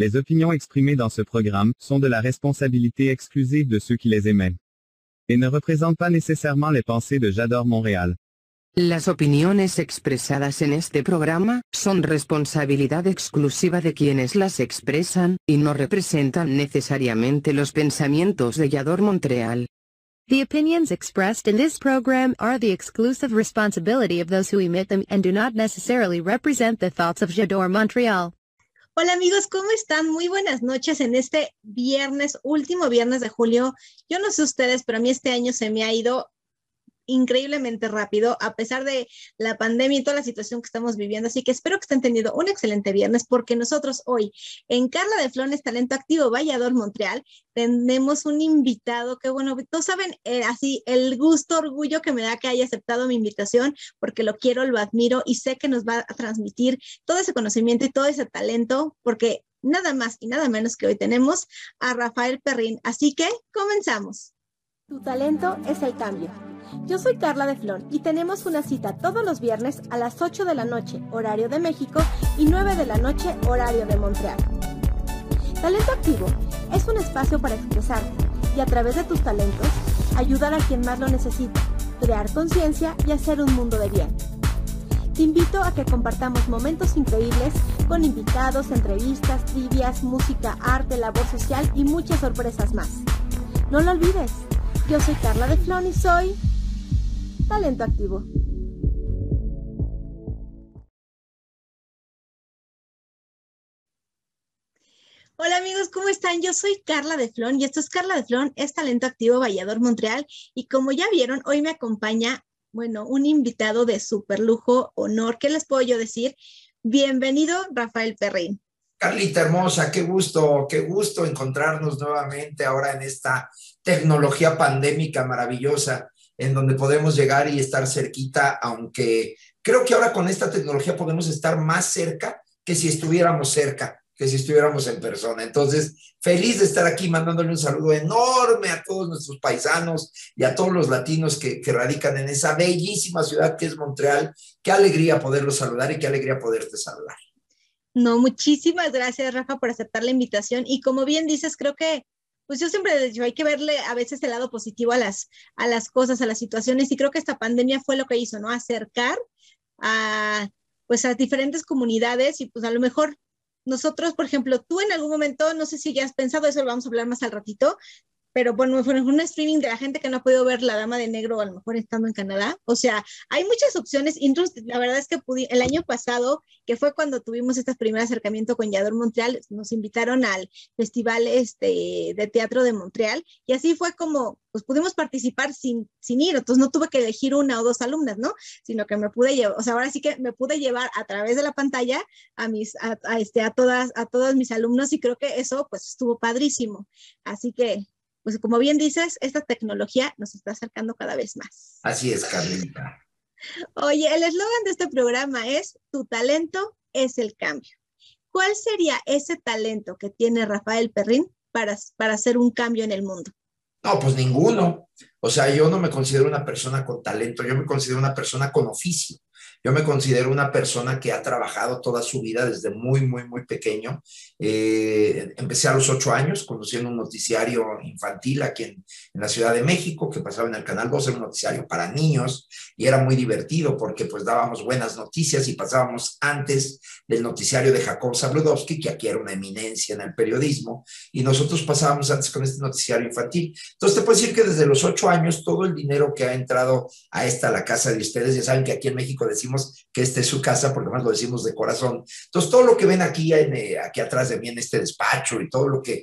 Les opinions exprimées dans ce programme sont de la responsabilité exclusive de ceux qui les émettent et ne représentent pas nécessairement les pensées de J'adore Montréal. Las opiniones expresadas en este programa son responsabilidad exclusiva de quienes las expresan, y no representan necesariamente los pensamientos de J'adore Montréal. The opinions expressed in this program are the exclusive responsibility of those who emit them and do not necessarily represent the thoughts of J'adore Montréal. Hola amigos, ¿cómo están? Muy buenas noches en este viernes, último viernes de julio. Yo no sé ustedes, pero a mí este año se me ha ido increíblemente rápido, a pesar de la pandemia y toda la situación que estamos viviendo. Así que espero que estén teniendo un excelente viernes, porque nosotros hoy en Carla de Flones, Talento Activo, J'adore Montréal, tenemos un invitado que, bueno, todos saben, así, el gusto, orgullo que me da que haya aceptado mi invitación, porque lo quiero, lo admiro y sé que nos va a transmitir todo ese conocimiento y todo ese talento, porque nada más y nada menos que hoy tenemos a Rafael Perrín. Así que comenzamos. Tu talento es el cambio. Yo soy Carla de Flones y tenemos una cita todos los viernes a las 8 de la noche, horario de México, y 9 de la noche, horario de Montreal. Talento Activo es un espacio para expresarte y, a través de tus talentos, ayudar a quien más lo necesita, crear conciencia y hacer un mundo de bien. Te invito a que compartamos momentos increíbles con invitados, entrevistas, trivias, música, arte, labor social y muchas sorpresas más. No lo olvides. Yo soy Carla de Flones y soy Talento Activo. Hola amigos, ¿cómo están? Yo soy Carla de Flones y esto es Carla de Flones, es Talento Activo, J'adore Montréal. Y como ya vieron, hoy me acompaña, bueno, un invitado de súper lujo, honor. ¿Qué les puedo yo decir? Bienvenido, Rafael Perrín. Carlita hermosa, qué gusto encontrarnos nuevamente ahora en esta tecnología pandémica maravillosa, en donde podemos llegar y estar cerquita, aunque creo que ahora con esta tecnología podemos estar más cerca que si estuviéramos en persona. Entonces, feliz de estar aquí, mandándole un saludo enorme a todos nuestros paisanos y a todos los latinos que radican en esa bellísima ciudad que es Montreal. Qué alegría poderlos saludar y qué alegría poderte saludar. No, muchísimas gracias, Rafa, por aceptar la invitación. Y como bien dices, creo que, pues yo siempre les digo, hay que verle a veces el lado positivo a las cosas, a las situaciones. Y creo que esta pandemia fue lo que hizo, ¿no? Acercar a, pues, a diferentes comunidades. Y pues a lo mejor nosotros, por ejemplo, tú en algún momento, no sé si ya has pensado, eso lo vamos a hablar más al ratito, pero bueno, fue un streaming de la gente que no ha podido ver La Dama de Negro, a lo mejor estando en Canadá. O sea, hay muchas opciones. La verdad es que el año pasado, que fue cuando tuvimos este primer acercamiento con J'adore Montréal, nos invitaron al Festival de Teatro de Montreal, y así fue como pues pudimos participar sin ir. Entonces no tuve que elegir una o dos alumnas, ¿no? Sino que me pude llevar, o sea, ahora sí que me pude llevar a través de la pantalla a todos mis alumnos, y creo que eso pues estuvo padrísimo. Así que, pues como bien dices, esta tecnología nos está acercando cada vez más. Así es, Carlita. Oye, el eslogan de este programa es: tu talento es el cambio. ¿Cuál sería ese talento que tiene Rafael Perrín para hacer un cambio en el mundo? No, pues ninguno. O sea, yo no me considero una persona con talento, yo me considero una persona con oficio. Yo me considero una persona que ha trabajado toda su vida desde muy pequeño. Empecé a los 8 años conduciendo un noticiario infantil aquí en la Ciudad de México, que pasaba en el Canal 12, un noticiario para niños, y era muy divertido porque pues dábamos buenas noticias y pasábamos antes del noticiario de Jacob Zabludovsky, que aquí era una eminencia en el periodismo, y nosotros pasábamos antes con este noticiario infantil. Entonces te puedo decir que desde los 8 años todo el dinero que ha entrado a la casa de ustedes, ya saben que aquí en México decimos que esta es su casa, porque además lo decimos de corazón. Entonces, todo lo que ven aquí, aquí atrás de mí en este despacho, y todo lo que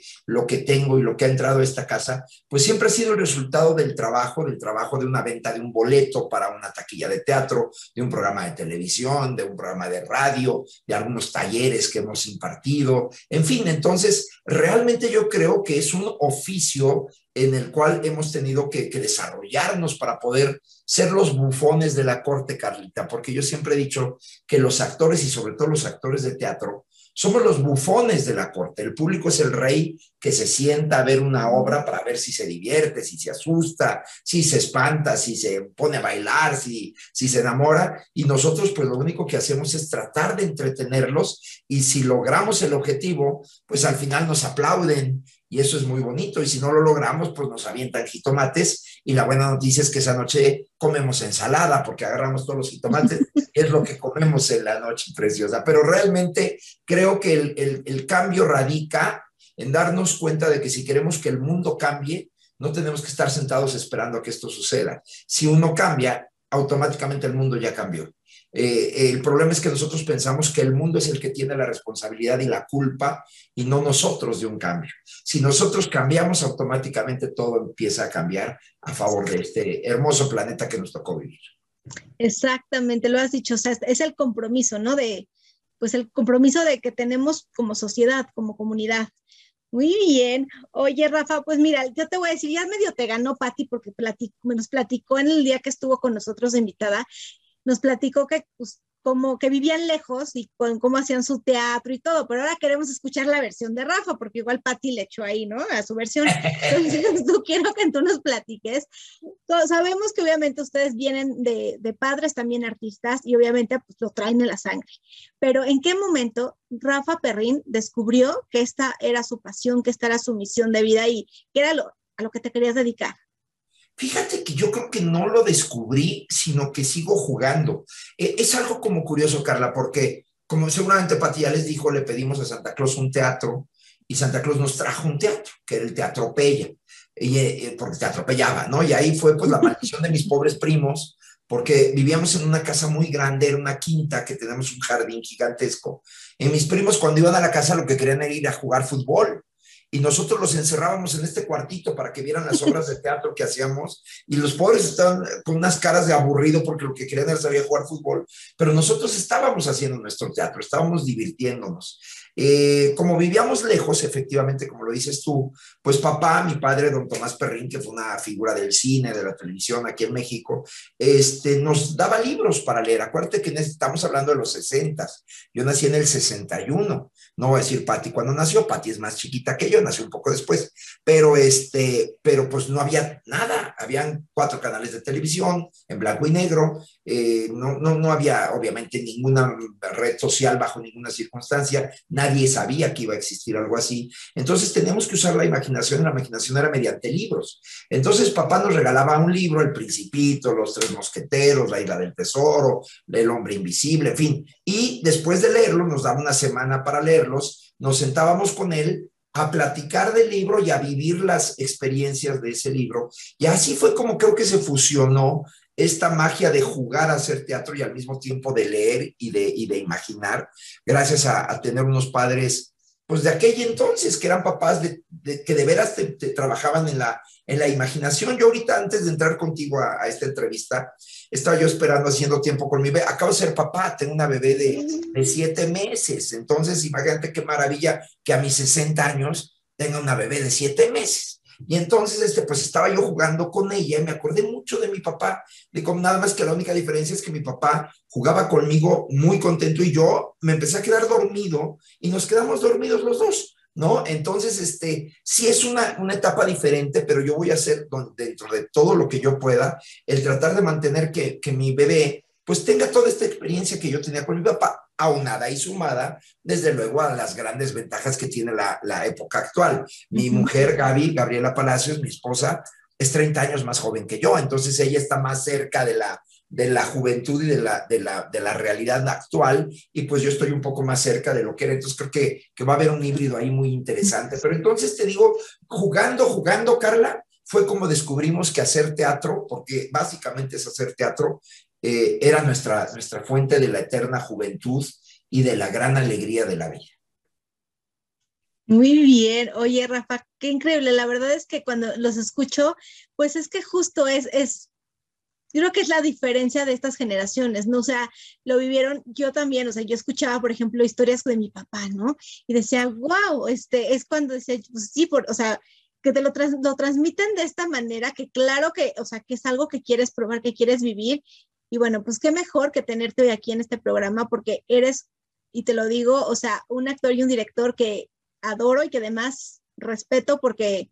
tengo y lo que ha entrado a esta casa, pues siempre ha sido el resultado del trabajo de una venta de un boleto para una taquilla de teatro, de un programa de televisión, de un programa de radio, de algunos talleres que hemos impartido. En fin, entonces, realmente yo creo que es un oficio en el cual hemos tenido que desarrollarnos para poder ser los bufones de la corte, Carlita, porque yo siempre he dicho que los actores, y sobre todo los actores de teatro, somos los bufones de la corte. El público es el rey que se sienta a ver una obra para ver si se divierte, si se asusta, si se espanta, si se pone a bailar, si se enamora. Y nosotros pues lo único que hacemos es tratar de entretenerlos, y si logramos el objetivo, pues al final nos aplauden y eso es muy bonito. Y si no lo logramos, pues nos avientan jitomates, y la buena noticia es que esa noche comemos ensalada porque agarramos todos los jitomates, es lo que comemos en la noche preciosa. Pero realmente creo que el cambio radica en darnos cuenta de que si queremos que el mundo cambie, no tenemos que estar sentados esperando a que esto suceda. Si uno cambia, automáticamente el mundo ya cambió. El problema es que nosotros pensamos que el mundo es el que tiene la responsabilidad y la culpa, y no nosotros de un cambio. Si nosotros cambiamos, automáticamente todo empieza a cambiar a favor de este hermoso planeta que nos tocó vivir. Exactamente, lo has dicho. O sea, es el compromiso, ¿no? Pues el compromiso de que tenemos como sociedad, como comunidad. Muy bien. Oye, Rafa, pues mira, yo te voy a decir, ya medio te ganó Pati, porque nos platicó en el día que estuvo con nosotros de invitada, nos platicó que pues, como que vivían lejos y cómo hacían su teatro y todo, pero ahora queremos escuchar la versión de Rafa, porque igual Pati le echó ahí, ¿no? A su versión. Entonces, quiero que tú nos platiques. Sabemos que obviamente ustedes vienen de padres también artistas y obviamente pues, lo traen en la sangre, pero ¿en qué momento Rafa Perrín descubrió que esta era su pasión, que esta era su misión de vida y que era a lo que te querías dedicar? Fíjate que yo creo que no lo descubrí, sino que sigo jugando. Es algo como curioso, Carla, porque como seguramente Pati ya les dijo, le pedimos a Santa Claus un teatro y Santa Claus nos trajo un teatro, que era el Teatro Pella, porque te atropellaba, ¿no? Y ahí fue pues la maldición de mis pobres primos, porque vivíamos en una casa muy grande, era una quinta que tenemos un jardín gigantesco. Y mis primos cuando iban a la casa lo que querían era ir a jugar fútbol. Y nosotros los encerrábamos en este cuartito para que vieran las obras de teatro que hacíamos, y los pobres estaban con unas caras de aburrido porque lo que querían era saber jugar fútbol, pero nosotros estábamos haciendo nuestro teatro, estábamos divirtiéndonos. Como vivíamos lejos, efectivamente, como lo dices tú, pues papá, mi padre, don Tomás Perrín, que fue una figura del cine, de la televisión aquí en México, nos daba libros para leer. Acuérdate que estamos hablando de los 60. Yo nací en el 61. No voy a decir Pati cuando nació, Pati es más chiquita que yo, nació un poco después, pero pues no había nada, habían 4 canales de televisión en blanco y negro, no había obviamente ninguna red social bajo ninguna circunstancia, nadie sabía que iba a existir algo así. Entonces teníamos que usar la imaginación era mediante libros. Entonces papá nos regalaba un libro, El Principito, Los Tres Mosqueteros, La Isla del Tesoro, El Hombre Invisible, en fin, y después de leerlo nos daba una semana para leerlos, nos sentábamos con él a platicar del libro y a vivir las experiencias de ese libro. Y así fue como creo que se fusionó esta magia de jugar a hacer teatro y al mismo tiempo de leer y de imaginar, gracias a tener unos padres, pues de aquel entonces, que eran papás que de veras te trabajaban en la imaginación. Yo ahorita, antes de entrar contigo a esta entrevista, estaba yo esperando, haciendo tiempo con mi bebé. Acabo de ser papá, tengo una bebé de 7 meses. Entonces, imagínate qué maravilla que a mis 60 años tenga una bebé de 7 meses. Y entonces, pues estaba yo jugando con ella y me acordé mucho de mi papá, de cómo, nada más que la única diferencia es que mi papá jugaba conmigo muy contento y yo me empecé a quedar dormido y nos quedamos dormidos los dos, ¿no? Entonces, sí es una etapa diferente, pero yo voy a hacer dentro de todo lo que yo pueda el tratar de mantener que mi bebé pues tenga toda esta experiencia que yo tenía con mi papá, aunada y sumada, desde luego, a las grandes ventajas que tiene la época actual. Mi mujer, Gabriela Palacios, mi esposa, es 30 años más joven que yo, entonces ella está más cerca de la juventud y de la realidad actual, y pues yo estoy un poco más cerca de lo que era. Entonces creo que va a haber un híbrido ahí muy interesante. Pero entonces te digo, jugando, Carla, fue como descubrimos que hacer teatro, porque básicamente es hacer teatro, era nuestra fuente de la eterna juventud y de la gran alegría de la vida. Muy bien. Oye, Rafa, qué increíble. La verdad es que cuando los escucho, pues es que justo es yo creo que es la diferencia de estas generaciones, ¿no? O sea, lo vivieron yo también, o sea, yo escuchaba, por ejemplo, historias de mi papá, ¿no? Y decía, wow, es cuando decía, pues sí, o sea, que te lo transmiten de esta manera, que claro que, o sea, que es algo que quieres probar, que quieres vivir. Y bueno, pues qué mejor que tenerte hoy aquí en este programa, porque eres, y te lo digo, o sea, un actor y un director que adoro y que además respeto porque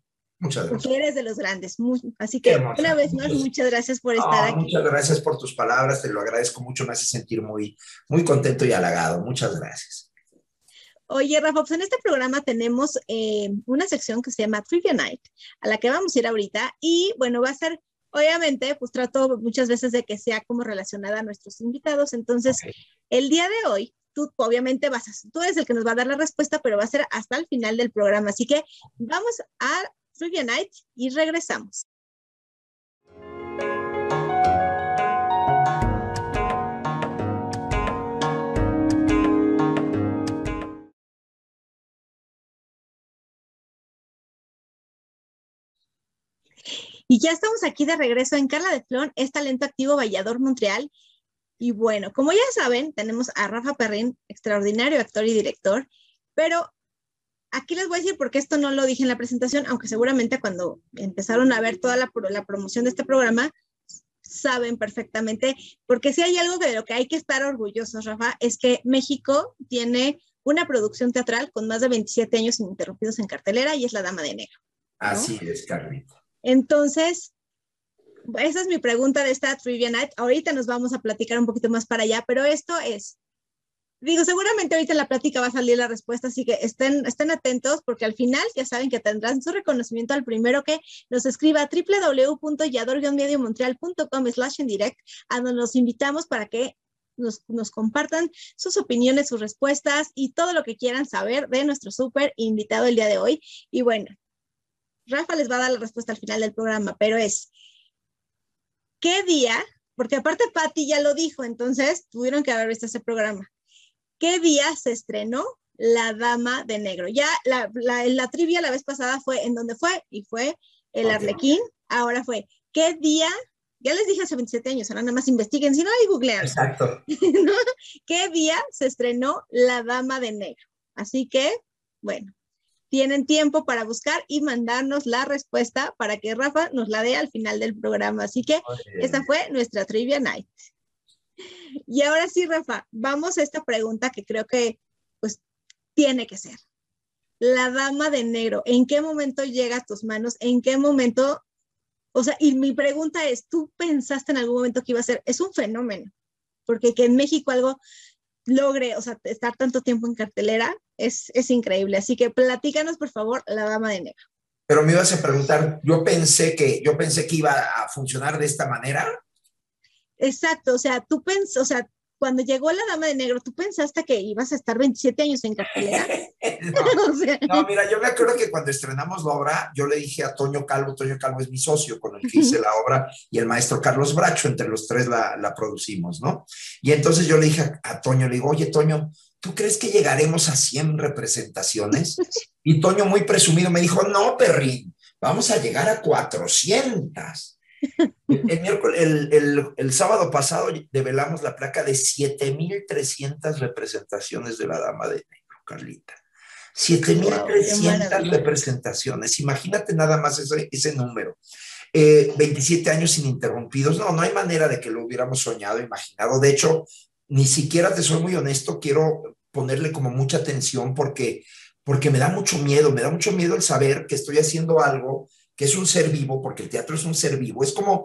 eres de los grandes. Así que una vez más, muchas gracias por estar aquí. Muchas gracias por tus palabras, te lo agradezco mucho, me hace sentir muy, muy contento y halagado. Muchas gracias. Oye, Rafa, pues en este programa tenemos una sección que se llama Trivia Night, a la que vamos a ir ahorita, y bueno, va a ser, obviamente, pues trato muchas veces de que sea como relacionada a nuestros invitados, entonces, okay. El día de hoy, tú obviamente tú eres el que nos va a dar la respuesta, pero va a ser hasta el final del programa, así que vamos a Trivia Night y regresamos. Y ya estamos aquí de regreso en Carla de Flones, es Talento Activo J'adore Montréal. Y bueno, como ya saben, tenemos a Rafa Perrín, extraordinario actor y director, pero aquí les voy a decir porque esto no lo dije en la presentación, aunque seguramente cuando empezaron a ver toda la promoción de este programa, saben perfectamente, porque si hay algo de lo que hay que estar orgullosos, Rafa, es que México tiene una producción teatral con más de 27 años ininterrumpidos en cartelera y es La Dama de Negro, ¿no? Así es, Carlita. Entonces, esa es mi pregunta de esta Trivia Night. Ahorita nos vamos a platicar un poquito más para allá, pero esto es, digo, seguramente ahorita en la plática va a salir la respuesta, así que estén atentos porque al final ya saben que tendrán su reconocimiento al primero que nos escriba a www.yador-mediomontreal.com/en-direct, a donde los invitamos para que nos compartan sus opiniones, sus respuestas y todo lo que quieran saber de nuestro súper invitado el día de hoy. Y bueno, Rafa les va a dar la respuesta al final del programa, pero es, ¿qué día? Porque aparte Pati ya lo dijo, entonces tuvieron que haber visto ese programa. ¿Qué día se estrenó La Dama de Negro? Ya la trivia la vez pasada fue en dónde fue, y fue el Arlequín. Ahora fue, ¿qué día? Ya les dije hace 27 años, ahora nada más investiguen, si no, ahí googlean. Exacto. ¿No? ¿Qué día se estrenó La Dama de Negro? Así que, bueno, tienen tiempo para buscar y mandarnos la respuesta para que Rafa nos la dé al final del programa. Así que esa fue nuestra Trivia Night. Y ahora sí, Rafa, vamos a esta pregunta que creo que pues tiene que ser. La Dama de Negro, ¿en qué momento llega a tus manos? ¿En qué momento? O sea, y mi pregunta es, ¿tú pensaste en algún momento que iba a ser? Es un fenómeno, porque que en México algo logre, o sea, estar tanto tiempo en cartelera es increíble, así que platícanos por favor La Dama de Negro. Pero me ibas a preguntar, yo pensé que iba a funcionar de esta manera. Exacto, o sea, cuando llegó La Dama de Negro, ¿tú pensaste que ibas a estar 27 años en cartelera? No, o sea, no, mira, yo me acuerdo que cuando estrenamos la obra, yo le dije a Toño Calvo es mi socio con el que hice la obra, y el maestro Carlos Bracho, entre los tres la producimos, ¿no? Y entonces yo le dije a Toño, le digo, oye, Toño, ¿tú crees que llegaremos a 100 representaciones? Y Toño, muy presumido, me dijo, no, Perrín, vamos a llegar a 400. El sábado pasado develamos la placa de 7,300 representaciones de La Dama de Negro, Carlita. 7,300 representaciones. Imagínate nada más ese número. 27 años ininterrumpidos. No hay manera de que lo hubiéramos soñado, imaginado. De hecho, ni siquiera, te soy muy honesto, quiero ponerle como mucha atención porque me da mucho miedo el saber que estoy haciendo algo que es un ser vivo, porque el teatro es un ser vivo. Es como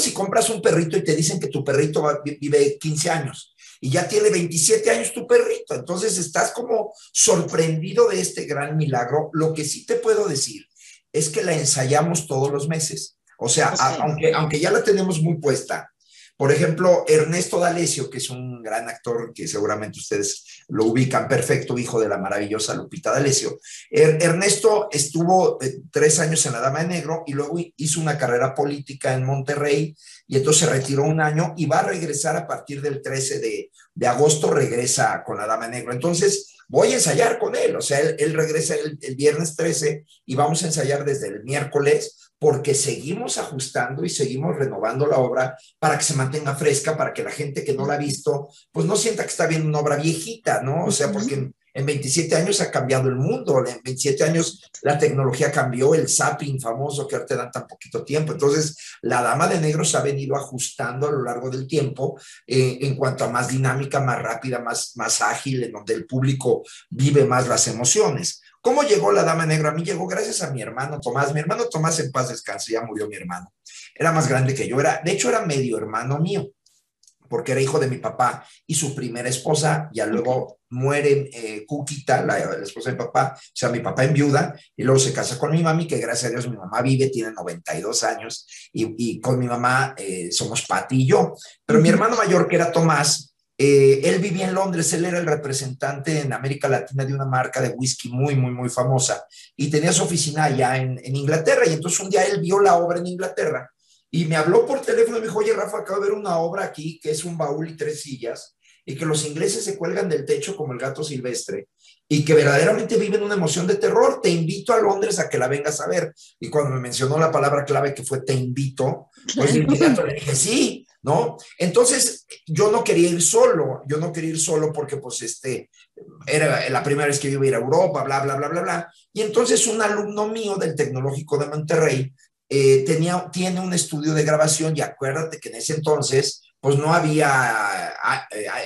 si compras un perrito y te dicen que tu perrito vive 15 años y ya tiene 27 años tu perrito. Entonces estás como sorprendido de este gran milagro. Lo que sí te puedo decir es que la ensayamos todos los meses. O sea, aunque ya la tenemos muy puesta. Por ejemplo, Ernesto D'Alessio, que es un gran actor que seguramente ustedes lo ubican perfecto, hijo de la maravillosa Lupita D'Alessio. Ernesto estuvo 3 años en La Dama de Negro y luego hizo una carrera política en Monterrey y entonces se retiró 1 año y va a regresar a partir del 13 de agosto, regresa con La Dama de Negro. Entonces voy a ensayar con él, o sea, él regresa el viernes 13 y vamos a ensayar desde el miércoles, porque seguimos ajustando y seguimos renovando la obra para que se mantenga fresca, para que la gente que no la ha visto, pues no sienta que está viendo una obra viejita, ¿no? O sea, porque en 27 años ha cambiado el mundo, en 27 años la tecnología cambió, el zapping famoso que ahora te dan tan poquito tiempo. Entonces, La Dama de Negro se ha venido ajustando a lo largo del tiempo en cuanto a más dinámica, más rápida, más ágil, en donde el público vive más las emociones. ¿Cómo llegó La Dama Negra? A mí llegó gracias a mi hermano Tomás. Mi hermano Tomás, en paz descanse, ya murió mi hermano. Era más grande que yo, de hecho era medio hermano mío, porque era hijo de mi papá y su primera esposa, ya luego muere Cuquita, la esposa de mi papá, o sea, mi papá enviuda, y luego se casa con mi mami, que gracias a Dios mi mamá vive, tiene 92 años, y con mi mamá somos Pati y yo. Pero mi hermano mayor, que era Tomás, él vivía en Londres, él era el representante en América Latina de una marca de whisky muy, muy, muy famosa, y tenía su oficina allá en Inglaterra, y entonces un día él vio la obra en Inglaterra, y me habló por teléfono y me dijo, oye, Rafa, acabo de ver una obra aquí que es un baúl y 3 sillas y que los ingleses se cuelgan del techo como el gato silvestre y que verdaderamente viven una emoción de terror. Te invito a Londres a que la vengas a ver. Y cuando me mencionó la palabra clave que fue te invito, pues de inmediato le dije sí, ¿no? Entonces yo no quería ir solo, porque pues era la primera vez que iba a ir a Europa, bla, bla, bla, bla, bla. Y entonces un alumno mío del Tecnológico de Monterrey tiene un estudio de grabación, y acuérdate que en ese entonces pues no había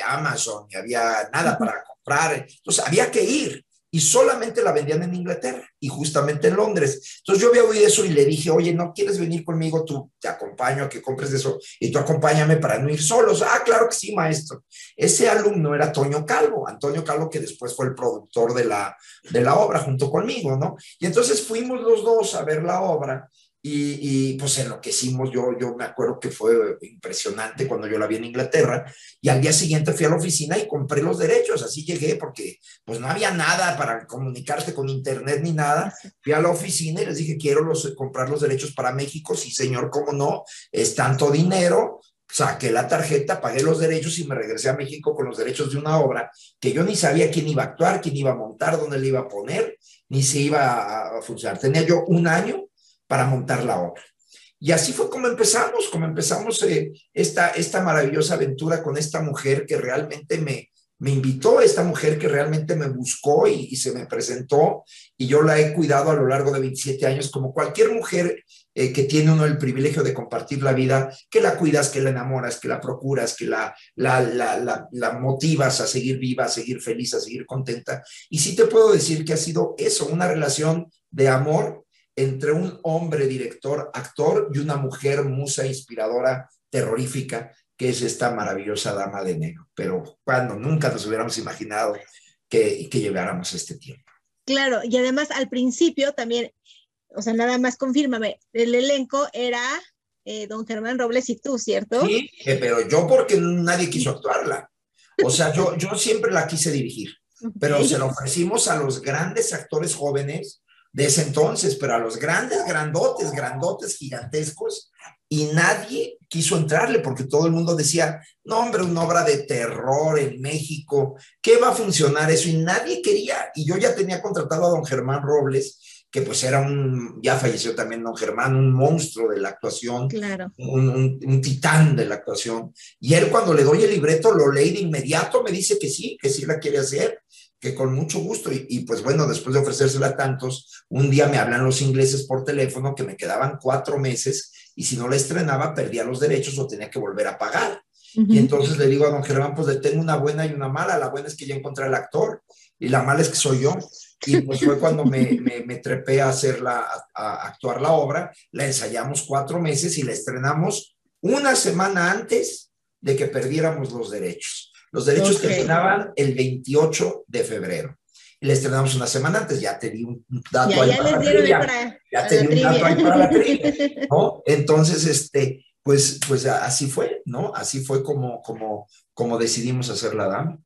Amazon, ni había nada para comprar, entonces había que ir, y solamente la vendían en Inglaterra y justamente en Londres. Entonces yo había oído eso y le dije, oye, ¿no quieres venir conmigo? Tú, te acompaño a que compres eso y tú acompáñame para no ir solos. Ah, claro que sí, maestro. Ese alumno era Toño Calvo, Antonio Calvo, que después fue el productor de la obra junto conmigo, ¿no? Y entonces fuimos los dos a ver la obra. Y pues enloquecimos, yo me acuerdo que fue impresionante cuando yo la vi en Inglaterra, y al día siguiente fui a la oficina y compré los derechos, así llegué porque pues no había nada para comunicarte con internet ni nada. Fui a la oficina y les dije, quiero comprar los derechos para México. Sí señor, cómo no, es tanto dinero. Saqué la tarjeta, pagué los derechos y me regresé a México con los derechos de una obra que yo ni sabía quién iba a actuar, quién iba a montar, dónde le iba a poner, ni si iba a funcionar. Tenía yo un año para montar la obra. Y así fue como empezamos esta maravillosa aventura con esta mujer que realmente me invitó, esta mujer que realmente me buscó y se me presentó, y yo la he cuidado a lo largo de 27 años, como cualquier mujer que tiene uno el privilegio de compartir la vida, que la cuidas, que la enamoras, que la procuras, que la motivas a seguir viva, a seguir feliz, a seguir contenta. Y sí te puedo decir que ha sido eso, una relación de amor entre un hombre director, actor, y una mujer musa inspiradora, terrorífica, que es esta maravillosa Dama de Negro. Pero cuando nunca nos hubiéramos imaginado que llegáramos a este tiempo. Claro, y además al principio también, o sea, nada más confírmame, el elenco era don Germán Robles y tú, ¿cierto? Sí, pero yo porque nadie quiso actuarla. O sea, yo siempre la quise dirigir, pero se la ofrecimos a los grandes actores jóvenes de ese entonces, pero a los grandes, grandotes, gigantescos, y nadie quiso entrarle porque todo el mundo decía, no hombre, una obra de terror en México, ¿qué va a funcionar eso? Y nadie quería, y yo ya tenía contratado a don Germán Robles, que pues era ya falleció también don Germán, un monstruo de la actuación, claro. un titán de la actuación, y él cuando le doy el libreto, lo leí de inmediato, me dice que sí la quiere hacer, que con mucho gusto, y pues bueno, después de ofrecérsela a tantos, un día me hablan los ingleses por teléfono que me quedaban 4 meses, y si no la estrenaba, perdía los derechos o tenía que volver a pagar. Y entonces le digo a don Germán, pues le tengo una buena y una mala. La buena es que ya encontré al actor, y la mala es que soy yo. Y pues fue cuando me trepé a actuar la obra. La ensayamos 4 meses y la estrenamos una semana antes de que perdiéramos los derechos. Los derechos que terminaban el 28 de febrero. Y le estrenamos una semana antes, ya te di un dato ahí para la trivia, ¿no? Entonces, pues así fue, ¿no? Así fue como decidimos hacer La Dama.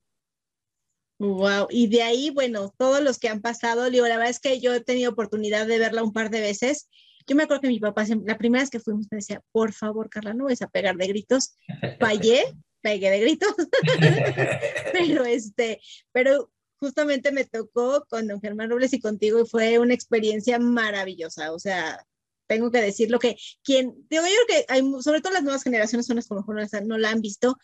Wow, y de ahí, bueno, todos los que han pasado, digo, la verdad es que yo he tenido oportunidad de verla un par de veces. Yo me acuerdo que mi papá, la primera vez que fuimos, me decía, por favor, Carla, no vayas a pegar de gritos. Fallé. Pegué de gritos, pero justamente me tocó con don Germán Robles y contigo, y fue una experiencia maravillosa. O sea, tengo que decir lo que yo creo que hay, sobre todo las nuevas generaciones son las que a lo mejor no la han visto,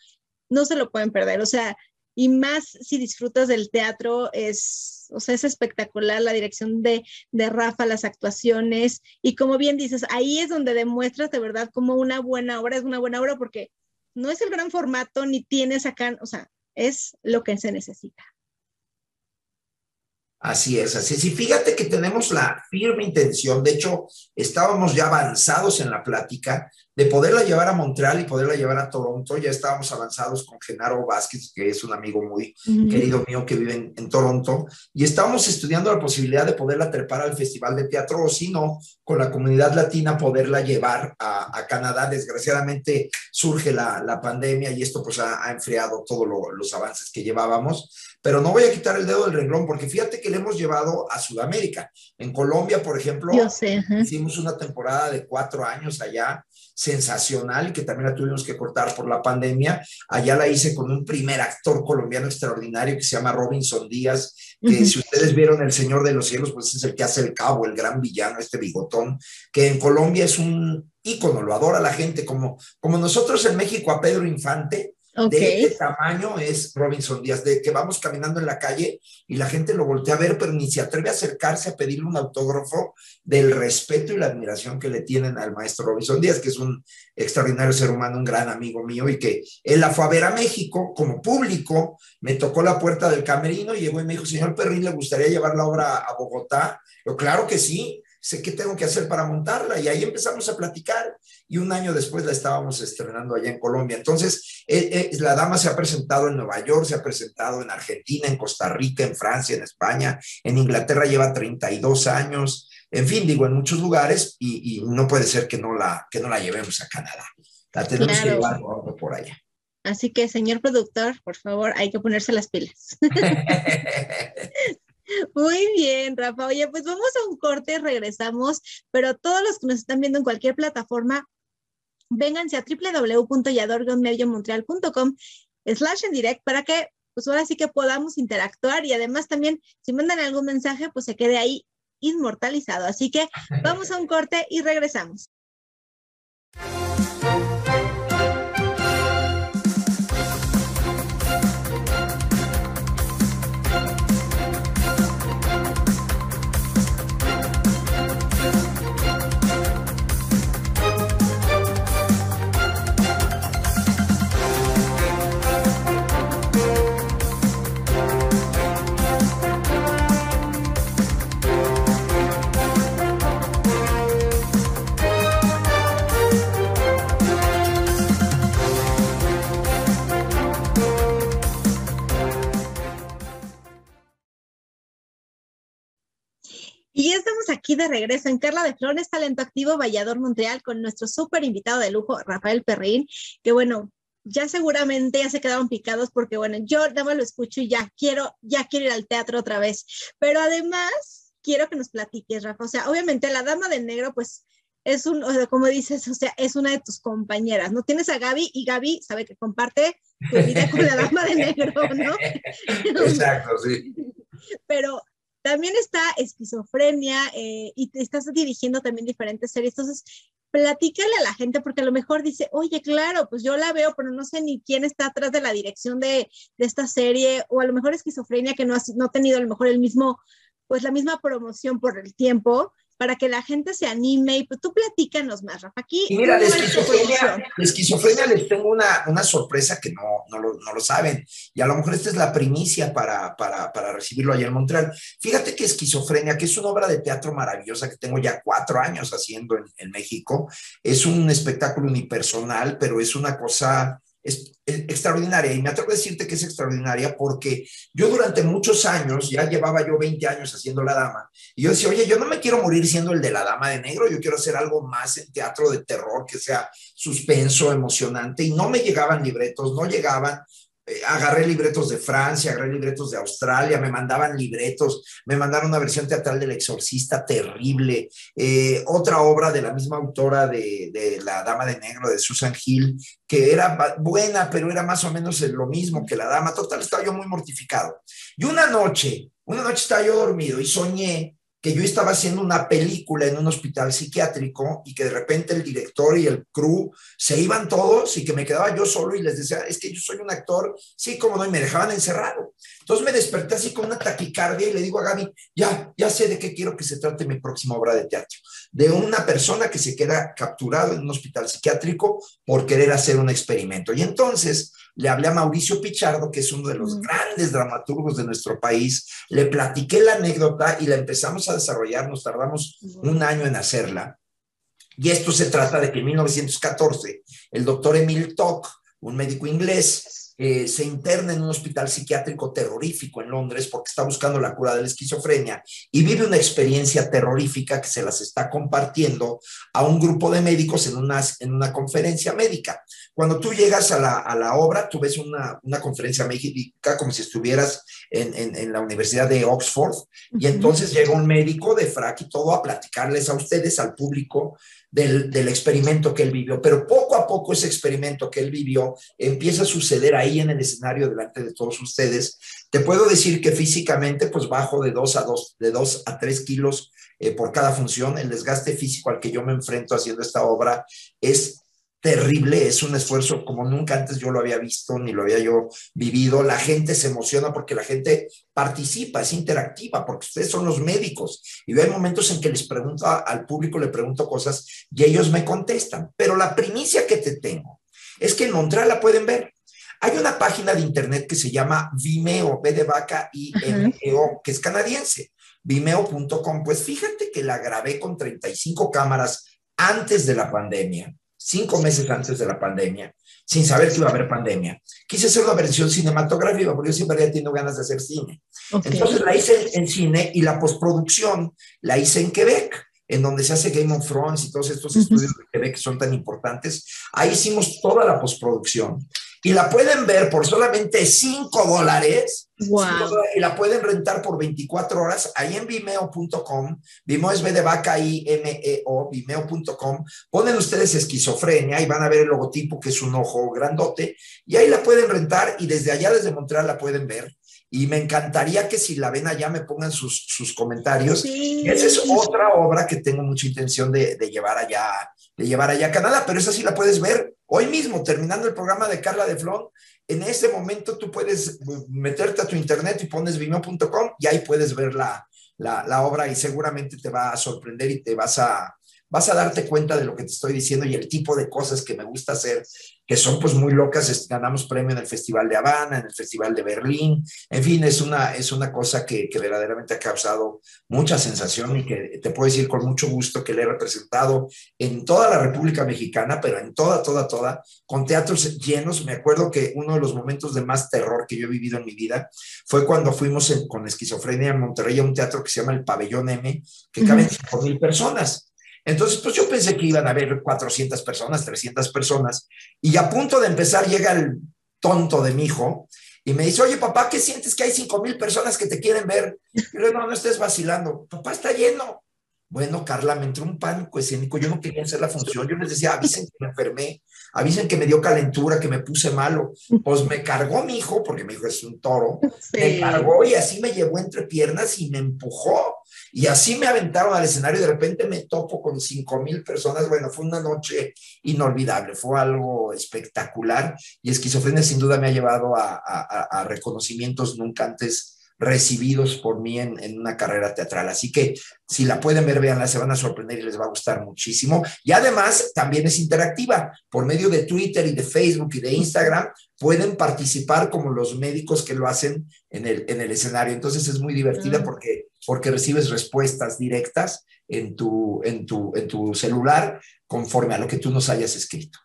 no se lo pueden perder. O sea, y más si disfrutas del teatro, es espectacular la dirección de Rafa, las actuaciones, y como bien dices, ahí es donde demuestras de verdad como una buena obra es una buena obra, porque no es el gran formato, ni tienes acá, o sea, es lo que se necesita. Así es, así es. Y fíjate que tenemos la firme intención, de hecho, estábamos ya avanzados en la plática de poderla llevar a Montreal y poderla llevar a Toronto. Ya estábamos avanzados con Genaro Vázquez, que es un amigo muy querido mío que vive en Toronto, y estábamos estudiando la posibilidad de poderla trepar al Festival de Teatro, o si no, con la comunidad latina poderla llevar a Canadá. Desgraciadamente surge la pandemia y esto pues ha enfriado todos los avances que llevábamos, pero no voy a quitar el dedo del renglón, porque fíjate que le hemos llevado a Sudamérica. En Colombia, por ejemplo, hicimos una temporada de 4 años allá, sensacional, que también la tuvimos que cortar por la pandemia. Allá la hice con un primer actor colombiano extraordinario que se llama Robinson Díaz, que si ustedes vieron El Señor de los Cielos, pues es el que hace el cabo, el gran villano, este bigotón, que en Colombia es un ícono, lo adora la gente, como nosotros en México a Pedro Infante. De este tamaño es Robinson Díaz, de que vamos caminando en la calle y la gente lo voltea a ver, pero ni se atreve a acercarse a pedirle un autógrafo, del respeto y la admiración que le tienen al maestro Robinson Díaz, que es un extraordinario ser humano, un gran amigo mío, y que él la fue a ver a México como público. Me tocó la puerta del camerino, llegó y me dijo: señor Perrín, ¿le gustaría llevar la obra a Bogotá? Yo, claro que sí. Sé qué tengo que hacer para montarla, y ahí empezamos a platicar, y un año después la estábamos estrenando allá en Colombia. Entonces, La Dama se ha presentado en Nueva York, se ha presentado en Argentina, en Costa Rica, en Francia, en España, en Inglaterra lleva 32 años, en fin, digo, en muchos lugares, y no puede ser que no la llevemos a Canadá. La tenemos que llevar por allá. Así que, señor productor, por favor, hay que ponerse las pilas. Muy bien, Rafa. Oye, pues vamos a un corte, regresamos, pero todos los que nos están viendo en cualquier plataforma, vénganse a www.yador-montreal.com/en-direct para que, pues ahora sí que podamos interactuar, y además también, si mandan algún mensaje, pues se quede ahí inmortalizado. Así que vamos a un corte y regresamos. Y ya estamos aquí de regreso en Carla de Flones, Talento Activo, J'adore Montréal, con nuestro súper invitado de lujo, Rafael Perrín, que bueno, ya seguramente ya se quedaron picados, porque bueno, yo nada más lo escucho y ya quiero ir al teatro otra vez. Pero además, quiero que nos platiques, Rafa, o sea, obviamente La Dama de Negro, pues, es un, o sea, como dices, o sea, es una de tus compañeras, ¿no? Tienes a Gaby, y Gaby sabe que comparte tu vida con La Dama de Negro, ¿no? Exacto, sí. Pero también está Esquizofrenia, y te estás dirigiendo también diferentes series. Entonces, platícale a la gente, porque a lo mejor dice, oye, claro, pues yo la veo, pero no sé ni quién está atrás de la dirección de esta serie, o a lo mejor Esquizofrenia, que no ha tenido a lo mejor el mismo, pues la misma promoción por el tiempo, para que la gente se anime. Y pues tú platícanos más, Rafa. Aquí, y mira, de esquizofrenia les tengo una sorpresa que no lo saben, y a lo mejor esta es la primicia para recibirlo allá en Montreal. Fíjate que Esquizofrenia, que es una obra de teatro maravillosa que tengo ya 4 años haciendo en México, es un espectáculo unipersonal, pero es una cosa extraordinaria, y me atrevo a decirte que es extraordinaria porque yo durante muchos años, ya llevaba yo 20 años haciendo La Dama, y yo decía, oye, yo no me quiero morir siendo el de La Dama de Negro, yo quiero hacer algo más en teatro de terror, que sea suspenso, emocionante, y no me llegaban libretos, no llegaban. Agarré libretos de Francia, agarré libretos de Australia, me mandaban libretos, me mandaron una versión teatral del Exorcista terrible, otra obra de la misma autora de La Dama de Negro, de Susan Hill, que era buena, pero era más o menos lo mismo que La Dama. Total, estaba yo muy mortificado. Y una noche estaba yo dormido y soñé que yo estaba haciendo una película en un hospital psiquiátrico, y que de repente el director y el crew se iban todos, y que me quedaba yo solo, y les decía, es que yo soy un actor, sí, cómo no, y me dejaban encerrado. Entonces me desperté así con una taquicardia y le digo a Gaby, ya sé de qué quiero que se trate mi próxima obra de teatro. De una persona que se queda capturado en un hospital psiquiátrico por querer hacer un experimento. Y entonces le hablé a Mauricio Pichardo, que es uno de los grandes dramaturgos de nuestro país. Le platiqué la anécdota y la empezamos a desarrollar. Nos tardamos un año en hacerla. Y esto se trata de que en 1914 el doctor Emil Toc, un médico inglés, se interna en un hospital psiquiátrico terrorífico en Londres porque está buscando la cura de la esquizofrenia y vive una experiencia terrorífica que se las está compartiendo a un grupo de médicos en una conferencia médica. Cuando tú llegas a la obra, tú ves una conferencia médica como si estuvieras en la Universidad de Oxford, y entonces llega un médico de frac y todo a platicarles a ustedes, al público, del experimento que él vivió. Pero poco a poco ese experimento que él vivió empieza a suceder ahí en el escenario delante de todos ustedes. Te puedo decir que físicamente pues bajo de 2 a 3 kilos por cada función. El desgaste físico al que yo me enfrento haciendo esta obra es terrible, es un esfuerzo como nunca antes yo lo había visto, ni lo había yo vivido. La gente se emociona porque la gente participa, es interactiva, porque ustedes son los médicos. Y hay momentos en que les pregunto al público, le pregunto cosas y ellos me contestan. Pero la primicia que te tengo es que en Montreal la pueden ver. Hay una página de internet que se llama Vimeo, B de vaca y M-E-O, que es canadiense, vimeo.com. Pues fíjate que la grabé con 35 cámaras antes de la pandemia. 5 meses antes de la pandemia, sin saber que iba a haber pandemia. Quise hacer una versión cinematográfica, porque yo siempre había tenido ganas de hacer cine. Okay. Entonces la hice en cine y la postproducción la hice en Quebec, en donde se hace Game of Thrones y todos estos estudios de Quebec que son tan importantes. Ahí hicimos toda la postproducción. Y la pueden ver por solamente $5. Wow. $5, y la pueden rentar por 24 horas ahí en Vimeo.com. Vimeo es B de vaca I M E O, Vimeo.com. Ponen ustedes esquizofrenia y van a ver el logotipo, que es un ojo grandote. Y ahí la pueden rentar y desde allá, desde Montreal, la pueden ver. Y me encantaría que si la ven allá me pongan sus comentarios. Sí. Esa es otra obra que tengo mucha intención de llevar allá a Canadá, pero esa sí la puedes ver hoy mismo, terminando el programa de Carla de Flones. En este momento tú puedes meterte a tu internet y pones vimeo.com y ahí puedes ver la obra y seguramente te va a sorprender y te vas a darte cuenta de lo que te estoy diciendo y el tipo de cosas que me gusta hacer, que son pues muy locas. Ganamos premio en el Festival de Habana, en el Festival de Berlín, en fin, es una cosa que verdaderamente ha causado mucha sensación y que te puedo decir con mucho gusto que le he representado en toda la República Mexicana, pero en toda, con teatros llenos. Me acuerdo que uno de los momentos de más terror que yo he vivido en mi vida fue cuando fuimos con esquizofrenia en Monterrey a un teatro que se llama el Pabellón M, que caben 5,000 personas. Entonces, pues yo pensé que iban a haber 400 personas, 300 personas, y a punto de empezar llega el tonto de mi hijo y me dice, oye, papá, ¿qué sientes que hay 5,000 personas que te quieren ver? Y yo le digo, no estés vacilando, papá, está lleno. Bueno, Carla, me entró un pánico escénico, yo no quería hacer la función, yo les decía, avisen que me enfermé, avisen que me dio calentura, que me puse malo. Pues me cargó mi hijo, porque mi hijo es un toro, sí. Me cargó y así me llevó entre piernas y me empujó. Y así me aventaron al escenario y de repente me topo con 5,000 personas. Bueno, fue una noche inolvidable, fue algo espectacular. Y Esquizofrenia sin duda me ha llevado a reconocimientos nunca antes recibidos por mí en una carrera teatral. Así que si la pueden ver, véanla, se van a sorprender y les va a gustar muchísimo. Y además también es interactiva. Por medio de Twitter y de Facebook y de Instagram pueden participar como los médicos que lo hacen en el escenario. Entonces es muy divertida porque recibes respuestas directas en tu celular conforme a lo que tú nos hayas escrito.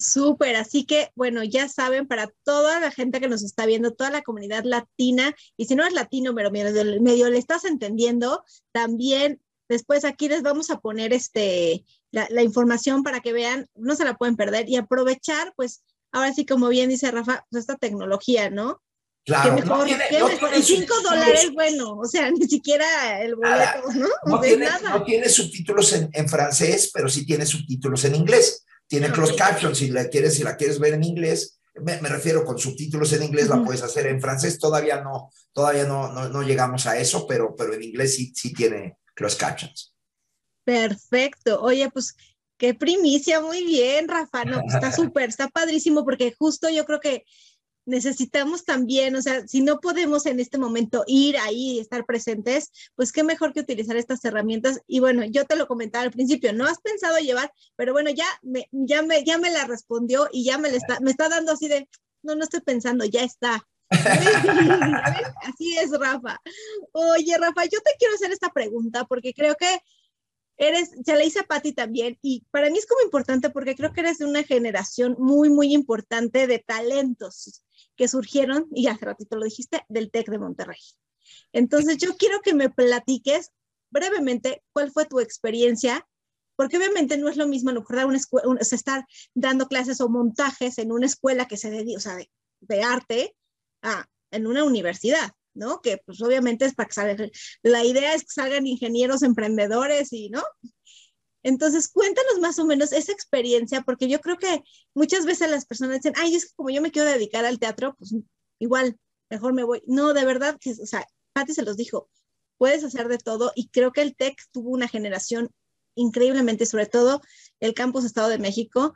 Súper, así que bueno, ya saben, para toda la gente que nos está viendo, toda la comunidad latina, y si no es latino, pero medio le estás entendiendo, también después aquí les vamos a poner la información para que vean, no se la pueden perder y aprovechar, pues ahora sí, como bien dice Rafa, pues, esta tecnología, ¿no? Claro, que mejor, no tiene $5, bueno, o sea, ni siquiera el boleto, ¿no? No tiene subtítulos en francés, pero sí tiene subtítulos en inglés. Tiene closed captions, si la quieres ver en inglés, me refiero con subtítulos en inglés, la puedes hacer en francés, todavía no llegamos a eso, pero en inglés sí tiene closed captions. Perfecto, oye, pues qué primicia, muy bien, Rafa, no, pues, está súper, está padrísimo, porque justo yo creo que necesitamos también, o sea, si no podemos en este momento ir ahí y estar presentes, pues qué mejor que utilizar estas herramientas. Y bueno, yo te lo comentaba al principio, no has pensado llevar, pero bueno, ya me la respondió y ya me está dando así de, no estoy pensando, ya está. Así es, Rafa. Oye, Rafa, yo te quiero hacer esta pregunta porque creo que ya le hice a Pati también, y para mí es como importante porque creo que eres de una generación muy, muy importante de talentos que surgieron, y hace ratito lo dijiste, del TEC de Monterrey. Entonces yo quiero que me platiques brevemente cuál fue tu experiencia, porque obviamente no es lo mismo a lo mejor dar una escuela, o sea, estar dando clases o montajes en una escuela que se dedica, o sea, de arte, en una universidad, ¿no? Que pues obviamente es para que salgan, la idea es que salgan ingenieros, emprendedores y, ¿no? Entonces cuéntanos más o menos esa experiencia, porque yo creo que muchas veces las personas dicen, ay, es que como yo me quiero dedicar al teatro, pues igual, mejor me voy. No, de verdad, que, o sea, Pati se los dijo, puedes hacer de todo, y creo que el TEC tuvo una generación increíblemente, sobre todo el Campus Estado de México.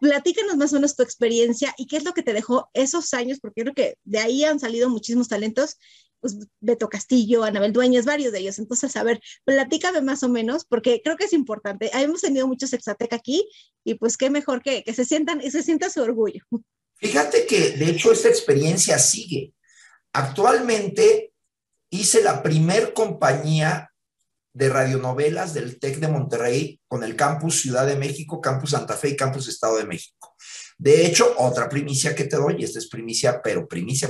Platícanos más o menos tu experiencia y qué es lo que te dejó esos años, porque yo creo que de ahí han salido muchísimos talentos, pues Beto Castillo, Anabel Dueñas, varios de ellos. Entonces, a ver, platícame más o menos, porque creo que es importante. Hemos tenido muchos Exateca aquí y pues qué mejor que se sienta su orgullo. Fíjate que, de hecho, esta experiencia sigue. Actualmente hice la primer compañía de radionovelas del TEC de Monterrey con el Campus Ciudad de México, Campus Santa Fe y Campus Estado de México. De hecho, otra primicia que te doy, esta es primicia, pero primicia,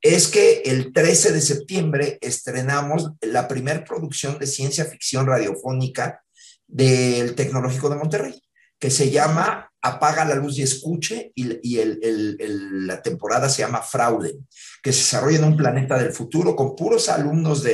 es que el 13 de septiembre estrenamos la primer producción de ciencia ficción radiofónica del Tecnológico de Monterrey, que se llama Apaga la luz y escuche, y la temporada se llama Fraude, que se desarrolla en un planeta del futuro con puros alumnos,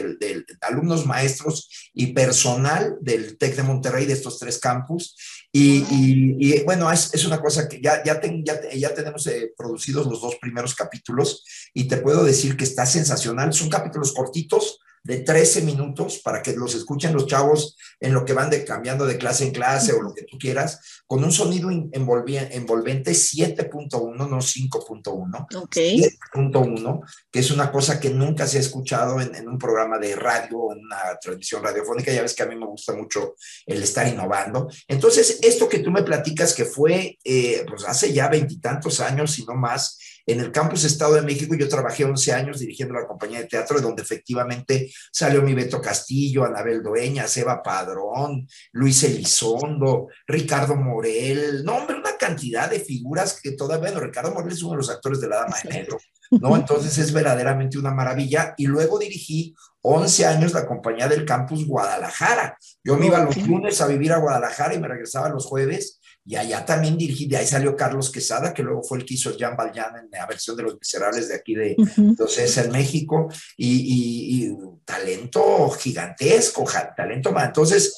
alumnos maestros y personal del TEC de Monterrey, de estos tres campus. Y bueno, es una cosa que ya tenemos producidos los dos primeros capítulos, y te puedo decir que está sensacional. Son capítulos cortitos, de 13 minutos, para que los escuchen los chavos en lo que van cambiando de clase en clase o lo que tú quieras, con un sonido envolvente 7.1, no 5.1, okay. 7.1, que es una cosa que nunca se ha escuchado en un programa de radio, en una transmisión radiofónica. Ya ves que a mí me gusta mucho el estar innovando. Entonces, esto que tú me platicas, que fue pues hace ya veintitantos años, si no más, en el Campus Estado de México, yo trabajé 11 años dirigiendo la compañía de teatro, donde efectivamente salió mi Beto Castillo, Anabel Dueñas, Eva Padrón, Luis Elizondo, Ricardo Morel, no, hombre, una cantidad de figuras que todavía, bueno, Ricardo Morel es uno de los actores de La Dama de Negro, ¿no? Entonces es verdaderamente una maravilla. Y luego dirigí 11 años la compañía del Campus Guadalajara. Yo me iba los lunes a vivir a Guadalajara y me regresaba los jueves. Y allá también dirigí, de ahí salió Carlos Quesada, que luego fue el que hizo Jean Valjean en la versión de Los Miserables de aquí de entonces en México, y talento gigantesco, talento más. Entonces,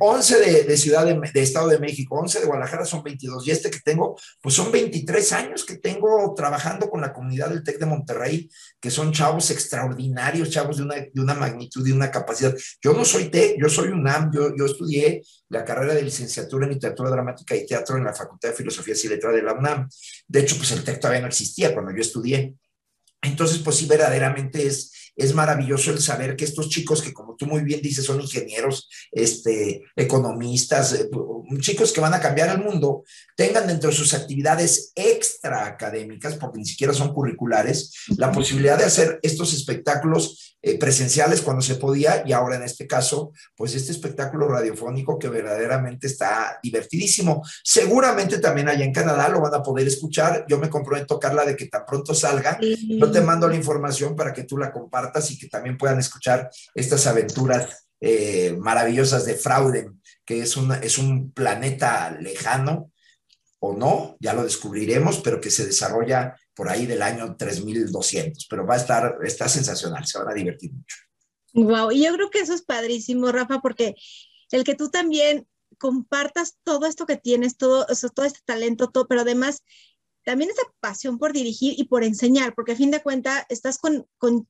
11 de Ciudad de Estado de México, 11 de Guadalajara, son 22, y este que tengo, pues son 23 años que tengo trabajando con la comunidad del TEC de Monterrey, que son chavos extraordinarios, chavos de una magnitud y una capacidad. Yo no soy TEC, yo soy UNAM, yo estudié la carrera de licenciatura en literatura dramática y teatro en la Facultad de Filosofía y Letras de la UNAM. De hecho, pues el TEC todavía no existía cuando yo estudié. Entonces, pues sí, verdaderamente es maravilloso el saber que estos chicos que, como tú muy bien dices, son ingenieros, economistas, chicos que van a cambiar el mundo, tengan dentro de sus actividades extraacadémicas, porque ni siquiera son curriculares, la posibilidad de hacer estos espectáculos presenciales cuando se podía, y ahora en este caso, pues este espectáculo radiofónico que verdaderamente está divertidísimo. Seguramente también allá en Canadá lo van a poder escuchar. Yo me comprometo, Carla, de que tan pronto salga, yo te mando la información para que tú la compartas y que también puedan escuchar estas aventuras maravillosas de Frauden, que es un planeta lejano, o no, ya lo descubriremos, pero que se desarrolla por ahí del año 3200, pero está sensacional, se van a divertir mucho. Wow, y yo creo que eso es padrísimo, Rafa, porque el que tú también compartas todo esto que tienes, todo este talento, todo, pero además también esa pasión por dirigir y por enseñar, porque a fin de cuentas estás con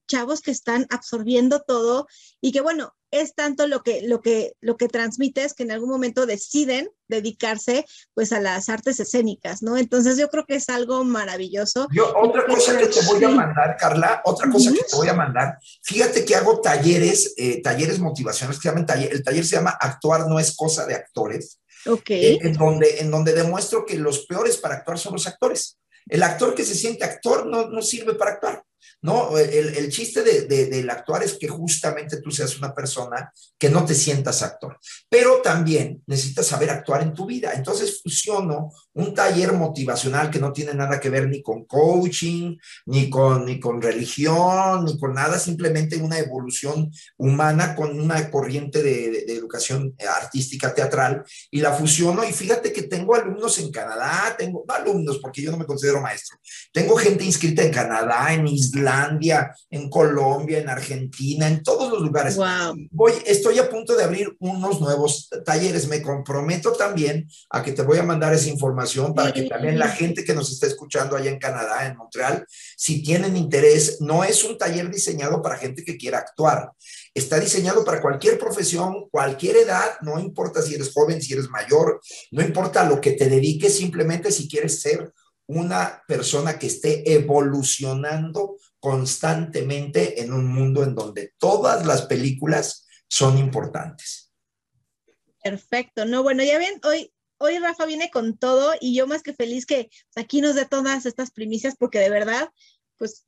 chavos que están absorbiendo todo y que, bueno, es tanto lo que transmites que en algún momento deciden dedicarse pues a las artes escénicas, ¿no? Entonces yo creo que es algo maravilloso. Yo, otra cosa que te voy a mandar, Carla, otra cosa que te voy a mandar, fíjate que hago talleres, talleres motivacionales, que llaman taller, el taller se llama Actuar no es cosa de actores, okay. en donde demuestro que los peores para actuar son los actores. El actor que se siente actor no sirve para actuar, ¿no? El chiste del actuar es que justamente tú seas una persona que no te sientas actor, pero también necesitas saber actuar en tu vida. Entonces fusiono un taller motivacional que no tiene nada que ver ni con coaching, ni con religión, ni con nada, simplemente una evolución humana con una corriente de educación artística teatral, y la fusiono. Y fíjate que tengo alumnos en Canadá, porque yo no me considero maestro, tengo gente inscrita en Canadá, en Islandia, en Colombia, en Argentina, en todos los lugares. Wow. Estoy a punto de abrir unos nuevos talleres. Me comprometo también a que te voy a mandar esa información para que también la gente que nos está escuchando allá en Canadá, en Montreal, si tienen interés. No es un taller diseñado para gente que quiera actuar. Está diseñado para cualquier profesión, cualquier edad, no importa si eres joven, si eres mayor, no importa lo que te dediques, simplemente si quieres ser una persona que esté evolucionando constantemente en un mundo en donde todas las películas son importantes. Perfecto. No, bueno, ya ven, hoy Rafa viene con todo, y yo más que feliz que aquí nos dé todas estas primicias, porque de verdad, pues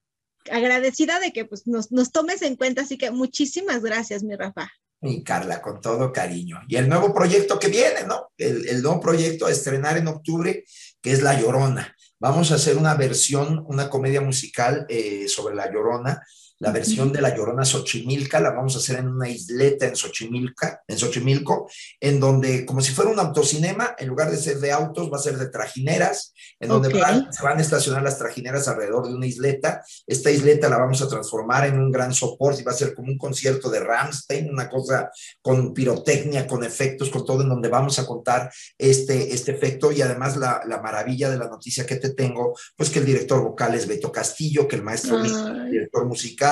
agradecida de que pues, nos tomes en cuenta. Así que muchísimas gracias, mi Rafa. Y Carla, con todo cariño. Y el nuevo proyecto que viene, ¿no? El nuevo proyecto a estrenar en octubre, que es La Llorona. Vamos a hacer una versión, una comedia musical sobre La Llorona, la versión de La Llorona Xochimilca. La vamos a hacer en una isleta en Xochimilco, en donde, como si fuera un autocinema, en lugar de ser de autos, va a ser de trajineras, en donde se van a estacionar las trajineras alrededor de una isleta. Esta isleta la vamos a transformar en un gran soporte, y va a ser como un concierto de Rammstein, una cosa con pirotecnia, con efectos, con todo, en donde vamos a contar este efecto. Y además la maravilla de la noticia que te tengo, pues que el director vocal es Beto Castillo, que el maestro es el director musical,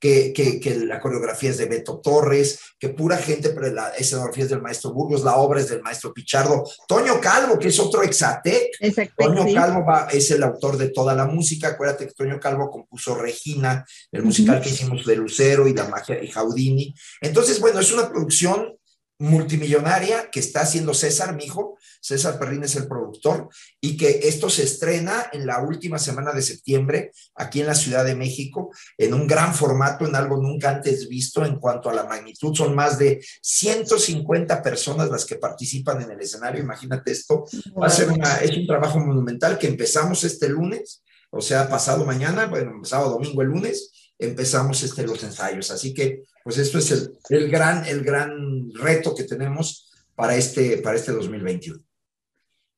que la coreografía es de Beto Torres, que pura gente, pero la escenografía es del maestro Burgos, la obra es del maestro Pichardo. Toño Calvo, que es otro exatec. Toño Calvo es el autor de toda la música. Acuérdate que Toño Calvo compuso Regina, el musical que hicimos de Lucero y La Magia y Jaudini. Entonces, bueno, es una producción multimillonaria que está haciendo César, mi hijo. César Perrín es el productor, y que esto se estrena en la última semana de septiembre aquí en la Ciudad de México, en un gran formato, en algo nunca antes visto en cuanto a la magnitud. Son más de 150 personas las que participan en el escenario. Imagínate esto. Va a ser un trabajo monumental que empezamos este lunes, o sea, pasado mañana, bueno, pasado domingo, el lunes, empezamos los ensayos. Así que, pues esto es el gran reto que tenemos para este 2021.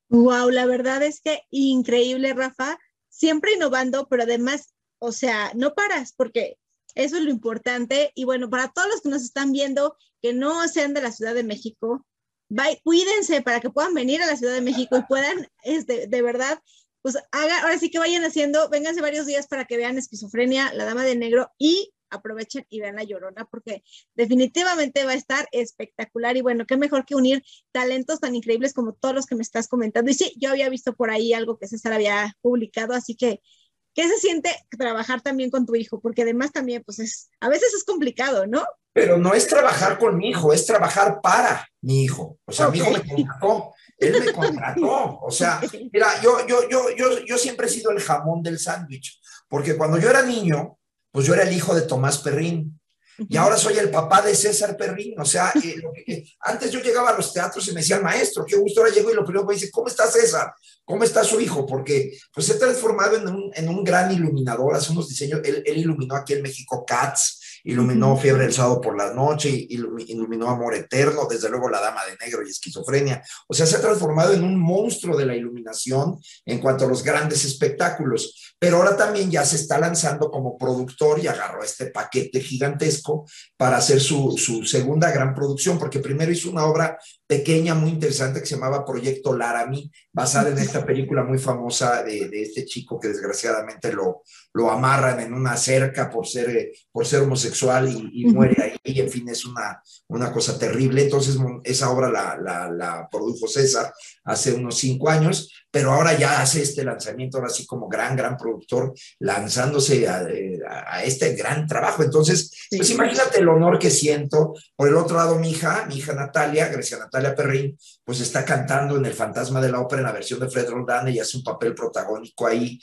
Wow, la verdad es que increíble, Rafa, siempre innovando, pero además, o sea, no paras, porque eso es lo importante. Y bueno, para todos los que nos están viendo, que no sean de la Ciudad de México, cuídense para que puedan venir a la Ciudad de México y puedan, de verdad, pues ahora sí que vayan haciendo, vénganse varios días para que vean Esquizofrenia, La Dama de Negro, y aprovechen y vean La Llorona, porque definitivamente va a estar espectacular. Y bueno, qué mejor que unir talentos tan increíbles como todos los que me estás comentando. Y sí, yo había visto por ahí algo que César había publicado, así que ¿qué se siente trabajar también con tu hijo? Porque además también, pues a veces es complicado, ¿no? Pero no es trabajar con mi hijo, es trabajar para mi hijo. O sea, mi hijo me contrató. Él me contrató, o sea, mira, yo siempre he sido el jamón del sándwich, porque cuando yo era niño, pues yo era el hijo de Tomás Perrín, y ahora soy el papá de César Perrín. O sea, antes yo llegaba a los teatros y me decían, maestro, qué gusto. Ahora llego y lo primero que me dice, ¿cómo está César? ¿Cómo está su hijo? Porque pues se ha transformado en un gran iluminador, hace unos diseños. Él iluminó aquí en México Cats, iluminó Fiebre del Sábado por la Noche, iluminó Amor Eterno, desde luego La Dama de Negro y Esquizofrenia. O sea, se ha transformado en un monstruo de la iluminación en cuanto a los grandes espectáculos. Pero ahora también ya se está lanzando como productor, y agarró este paquete gigantesco para hacer su segunda gran producción, porque primero hizo una obra pequeña, muy interesante, que se llamaba Proyecto Laramie, basada en esta película muy famosa de este chico que desgraciadamente lo amarran en una cerca por ser homosexual. sexual y muere ahí, y en fin, es una cosa terrible. Entonces esa obra la produjo César hace unos 5 años, pero ahora ya hace este lanzamiento, ahora sí como gran productor, lanzándose a este gran trabajo. Entonces, pues imagínate el honor que siento. Por el otro lado, mi hija Natalia, Grecia Natalia Perrín, pues está cantando en El Fantasma de la Ópera, en la versión de Fred Roldán, y hace un papel protagónico ahí,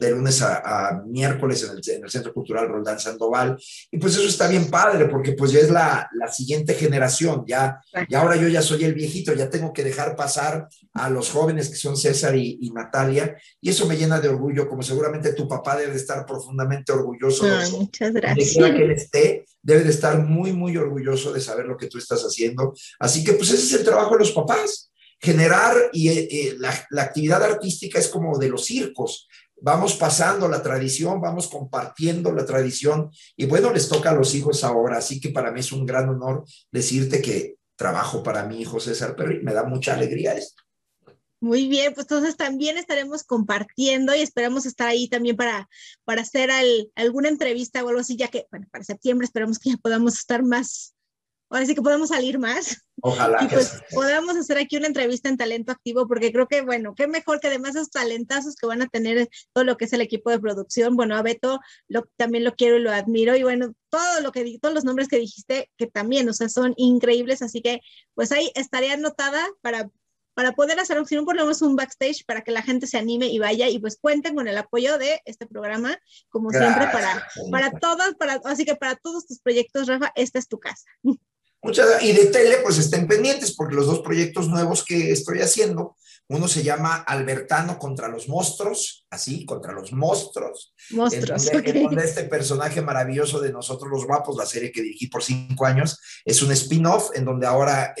de lunes a miércoles en el Centro Cultural Roldán Sandoval, y pues eso está bien padre, porque pues ya es la siguiente generación, ya ahora yo ya soy el viejito, ya tengo que dejar pasar a los jóvenes que son César y Natalia, y eso me llena de orgullo, como seguramente tu papá debe estar profundamente orgulloso. Ay, muchas gracias. De que él esté, debe de estar muy, muy orgulloso de saber lo que tú estás haciendo, así que pues ese es el trabajo de los papás, generar, y la actividad artística es como de los circos, vamos pasando la tradición, vamos compartiendo la tradición, y bueno, les toca a los hijos ahora, así que para mí es un gran honor decirte que trabajo para mi hijo César Perrín, me da mucha alegría esto. Muy bien, pues entonces también estaremos compartiendo y esperamos estar ahí también para hacer alguna entrevista o algo así, ya que, bueno, para septiembre esperamos que ya podamos estar más, ahora sí que podamos salir más. Ojalá. Y pues podamos hacer aquí una entrevista en Talento Activo, porque creo que, bueno, qué mejor que además esos talentazos que van a tener todo lo que es el equipo de producción. Bueno, a Beto también lo quiero y lo admiro, y bueno, todos los nombres que dijiste, que también, o sea, son increíbles, así que pues ahí estaré anotada para poder hacer, si no, por lo menos un backstage para que la gente se anime y vaya, y pues cuenten con el apoyo de este programa, como gracias, siempre, para todas, así que para todos tus proyectos, Rafa, esta es tu casa. Muchas, y de tele, pues estén pendientes, porque los dos proyectos nuevos que estoy haciendo, uno se llama Albertano contra los monstruos, así, contra los monstruos. Monstruos, donde este personaje maravilloso de Nosotros los Guapos, la serie que dirigí por 5 años, es un spin-off en donde ahora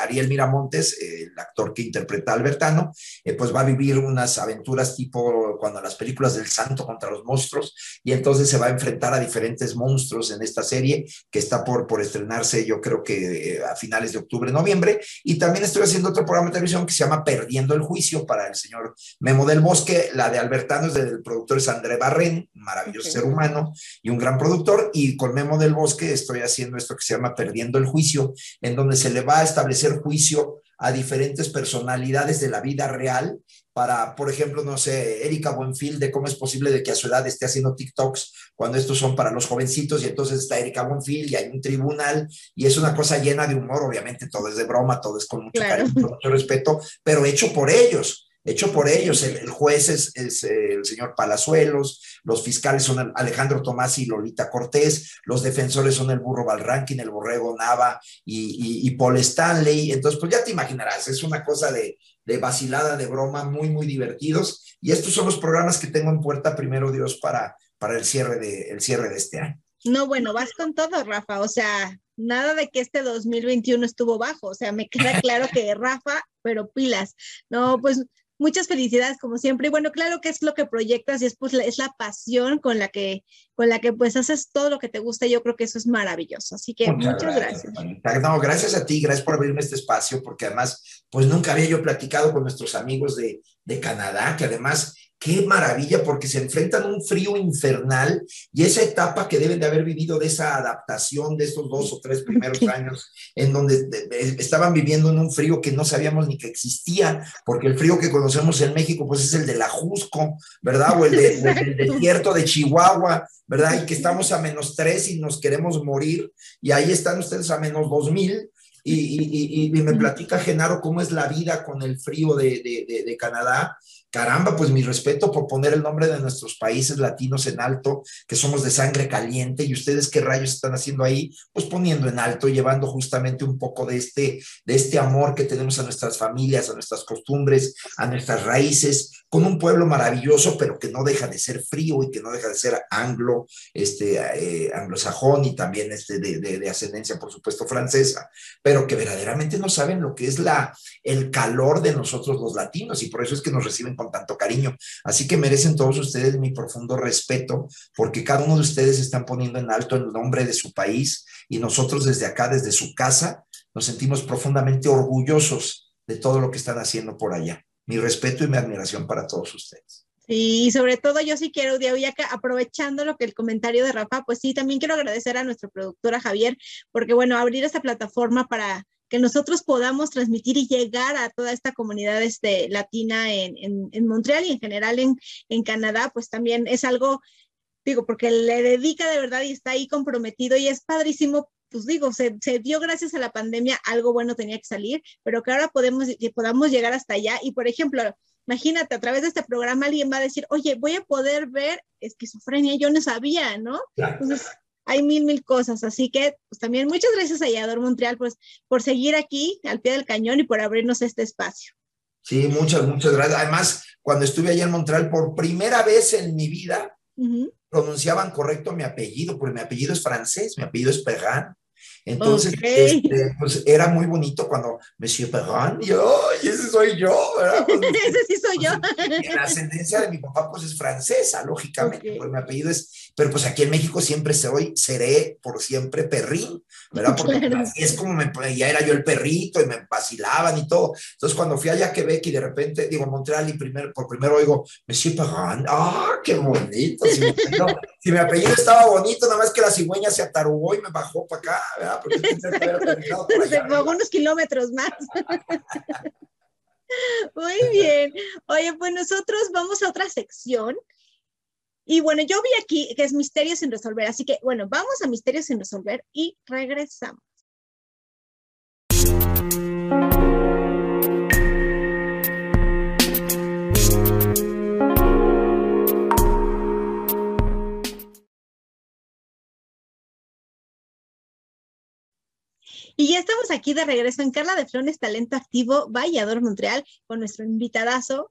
Ariel Miramontes, el actor que interpreta a Albertano, pues va a vivir unas aventuras tipo cuando las películas del Santo contra los monstruos, y entonces se va a enfrentar a diferentes monstruos en esta serie que está por estrenarse, yo creo que a finales de octubre, noviembre, y también estoy haciendo otro programa de televisión que se llama Perdiendo el Juicio, para el señor Memo del Bosque. La de Albertano es del productor André Barrén, maravilloso ser humano y un gran productor, y con Memo del Bosque estoy haciendo esto que se llama Perdiendo el Juicio, en donde se le va a establecer juicio a diferentes personalidades de la vida real, para, por ejemplo, no sé, Erika Buenfil, de cómo es posible de que a su edad esté haciendo TikToks cuando estos son para los jovencitos, y entonces está Erika Buenfil y hay un tribunal, y es una cosa llena de humor, obviamente todo es de broma, todo es con mucho cariño, con mucho respeto, pero hecho por ellos, el juez es el señor Palazuelos, los fiscales son Alejandro Tomás y Lolita Cortés, los defensores son el burro Valrankin, el borrego Nava y Paul Stanley. Entonces pues ya te imaginarás, es una cosa de vacilada, de broma, muy muy divertidos, y estos son los programas que tengo en puerta, primero Dios, para el cierre de este año. No, bueno, vas con todo, Rafa, o sea, nada de que este 2021 estuvo bajo, o sea, me queda claro que Rafa, pero pilas. No, pues muchas felicidades como siempre, y bueno, claro que es lo que proyectas, y es pues es la pasión con la que pues haces todo lo que te gusta, y yo creo que eso es maravilloso, así que muchas gracias. No, gracias a ti, gracias por abrirme este espacio, porque además pues nunca había yo platicado con nuestros amigos de Canadá, que además qué maravilla, porque se enfrentan a un frío infernal, y esa etapa que deben de haber vivido de esa adaptación de estos 2 o 3 primeros años, en donde estaban viviendo en un frío que no sabíamos ni que existía, porque el frío que conocemos en México pues es el del Ajusco, ¿verdad? O el desierto de Chihuahua, ¿verdad? Y que estamos a -3 y nos queremos morir, y ahí están ustedes a -2000, y me platica Genaro cómo es la vida con el frío de Canadá. Caramba, pues mi respeto por poner el nombre de nuestros países latinos en alto, que somos de sangre caliente, y ustedes qué rayos están haciendo ahí, pues poniendo en alto, llevando justamente un poco de este amor que tenemos a nuestras familias, a nuestras costumbres, a nuestras raíces, con un pueblo maravilloso, pero que no deja de ser frío y que no deja de ser anglosajón, y también de ascendencia, por supuesto, francesa, pero que verdaderamente no saben lo que es el calor de nosotros los latinos, y por eso es que nos reciben con tanto cariño. Así que merecen todos ustedes mi profundo respeto, porque cada uno de ustedes están poniendo en alto el nombre de su país, y nosotros desde acá, desde su casa, nos sentimos profundamente orgullosos de todo lo que están haciendo por allá. Mi respeto y mi admiración para todos ustedes. Sí, y sobre todo yo sí quiero, aprovechando lo que el comentario de Rafa, pues sí, también quiero agradecer a nuestra productora Javier, porque bueno, abrir esta plataforma para que nosotros podamos transmitir y llegar a toda esta comunidad latina en Montreal y en general en Canadá, pues también es algo, digo, porque le dedica de verdad y está ahí comprometido y es padrísimo. Pues digo, se dio gracias a la pandemia, algo bueno tenía que salir, pero que ahora podamos llegar hasta allá. Y por ejemplo, imagínate, a través de este programa alguien va a decir, oye, voy a poder ver Esquizofrenia, yo no sabía, ¿no? Claro. Entonces, hay mil cosas, así que pues también muchas gracias a J'adore Montréal pues, por seguir aquí al pie del cañón y por abrirnos este espacio. Sí, muchas gracias. Además, cuando estuve allá en Montreal por primera vez en mi vida, pronunciaban correcto mi apellido, porque mi apellido es francés, mi apellido es Perrin. Entonces, okay, pues era muy bonito cuando Monsieur Perrin, ese soy yo, ¿verdad? Pues, ese sí soy yo. La ascendencia de mi papá, pues es francesa, lógicamente, okay, porque mi apellido es, pero pues aquí en México siempre seré por siempre Perrín, ¿verdad? Porque claro, así es como ya era yo el perrito y me vacilaban y todo. Entonces, cuando fui allá a Quebec y de repente, digo, Montreal y por primero oigo Monsieur Perrin, ¡ah, qué bonito! Si mi apellido estaba bonito, nada más que la cigüeña se atarugó y me bajó para acá, ¿verdad? Se pagó unos kilómetros más. Muy bien. Oye, pues nosotros vamos a otra sección. Y bueno, yo vi aquí que es Misterios sin Resolver. Así que, bueno, vamos a Misterios sin Resolver y regresamos. Y ya estamos aquí de regreso en Carla de Flones, Talento Activo, J'adore Montréal, con nuestro invitadazo,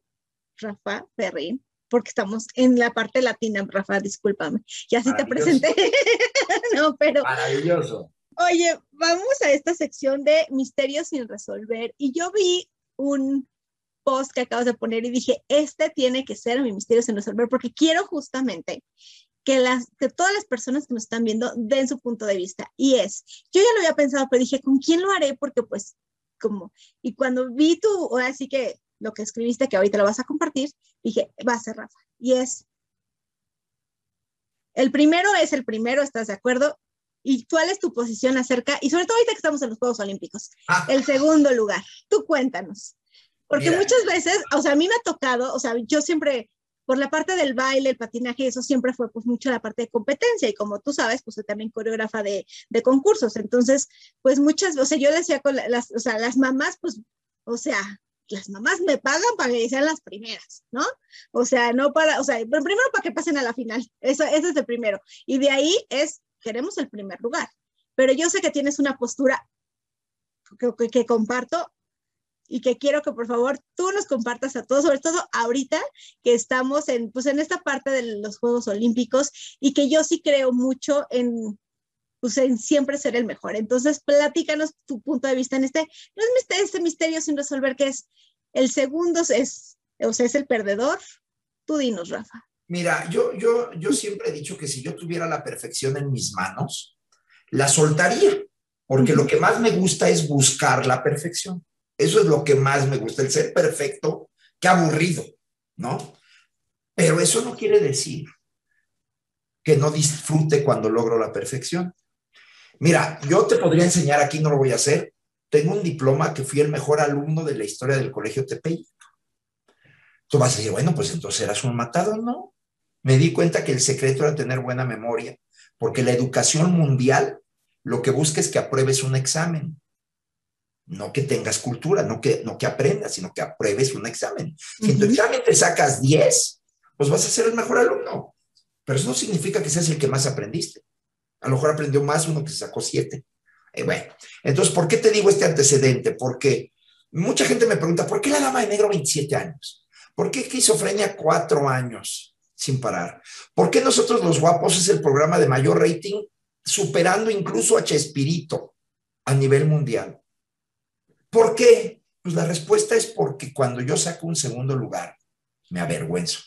Rafa Perrín, porque estamos en la parte latina, Rafa, discúlpame, ya sí te presenté. No, pero... Maravilloso. Oye, vamos a esta sección de Misterios sin Resolver, y yo vi un post que acabas de poner y dije, este tiene que ser mi Misterio sin Resolver, porque quiero justamente... Que todas las personas que nos están viendo den su punto de vista. Y yo ya lo había pensado, pero dije, ¿con quién lo haré? Porque pues, como, y cuando vi ahora sí que lo que escribiste, que ahorita lo vas a compartir, dije, va a ser Rafa. Y el primero, ¿estás de acuerdo? ¿Y cuál es tu posición acerca? Y sobre todo ahorita que estamos en los Juegos Olímpicos. El segundo lugar, tú cuéntanos. Porque mira, muchas veces, o sea, a mí me ha tocado, o sea, yo siempre... Por la parte del baile, el patinaje, eso siempre fue pues mucho la parte de competencia y como tú sabes, pues soy también coreógrafa de concursos. Entonces, pues muchas, o sea, yo decía con las mamás, pues, o sea, las mamás me pagan para que sean las primeras, ¿no? O sea, no para, o sea, primero para que pasen a la final, eso es el primero. Y de ahí queremos el primer lugar. Pero yo sé que tienes una postura que comparto, y que quiero que por favor tú nos compartas a todos, sobre todo ahorita que estamos en esta parte de los Juegos Olímpicos y que yo sí creo mucho en siempre ser el mejor. Entonces, platícanos tu punto de vista en este Misterio sin Resolver, que es el segundo, es el perdedor. Tú dinos, Rafa. Mira, yo siempre he dicho que si yo tuviera la perfección en mis manos, la soltaría, porque lo que más me gusta es buscar la perfección. Eso es lo que más me gusta, el ser perfecto, qué aburrido, ¿no? Pero eso no quiere decir que no disfrute cuando logro la perfección. Mira, yo te podría enseñar aquí, no lo voy a hacer. Tengo un diploma que fui el mejor alumno de la historia del colegio Tepeyac. Tú vas a decir, bueno, pues entonces eras un matado. No, me di cuenta que el secreto era tener buena memoria, porque la educación mundial lo que busca es que apruebes un examen. No que tengas cultura, no que aprendas, sino que apruebes un examen. Si en tu examen te sacas 10, pues vas a ser el mejor alumno. Pero eso no significa que seas el que más aprendiste. A lo mejor aprendió más uno que se sacó 7. Bueno, entonces, ¿por qué te digo este antecedente? Porque mucha gente me pregunta, ¿por qué La Dama de Negro 27 años? ¿Por qué Esquizofrenia 4 años sin parar? ¿Por qué Nosotros los Guapos es el programa de mayor rating, superando incluso a Chespirito a nivel mundial? ¿Por qué? Pues la respuesta es porque cuando yo saco un segundo lugar, me avergüenzo.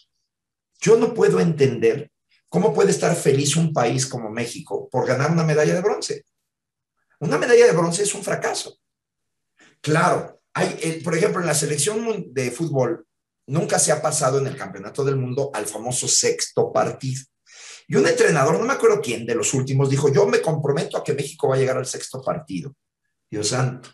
Yo no puedo entender cómo puede estar feliz un país como México por ganar una medalla de bronce. Una medalla de bronce es un fracaso. Claro, por ejemplo, en la selección de fútbol nunca se ha pasado en el Campeonato del Mundo al famoso sexto partido. Y un entrenador, no me acuerdo quién de los últimos, dijo, yo me comprometo a que México va a llegar al sexto partido. Dios santo.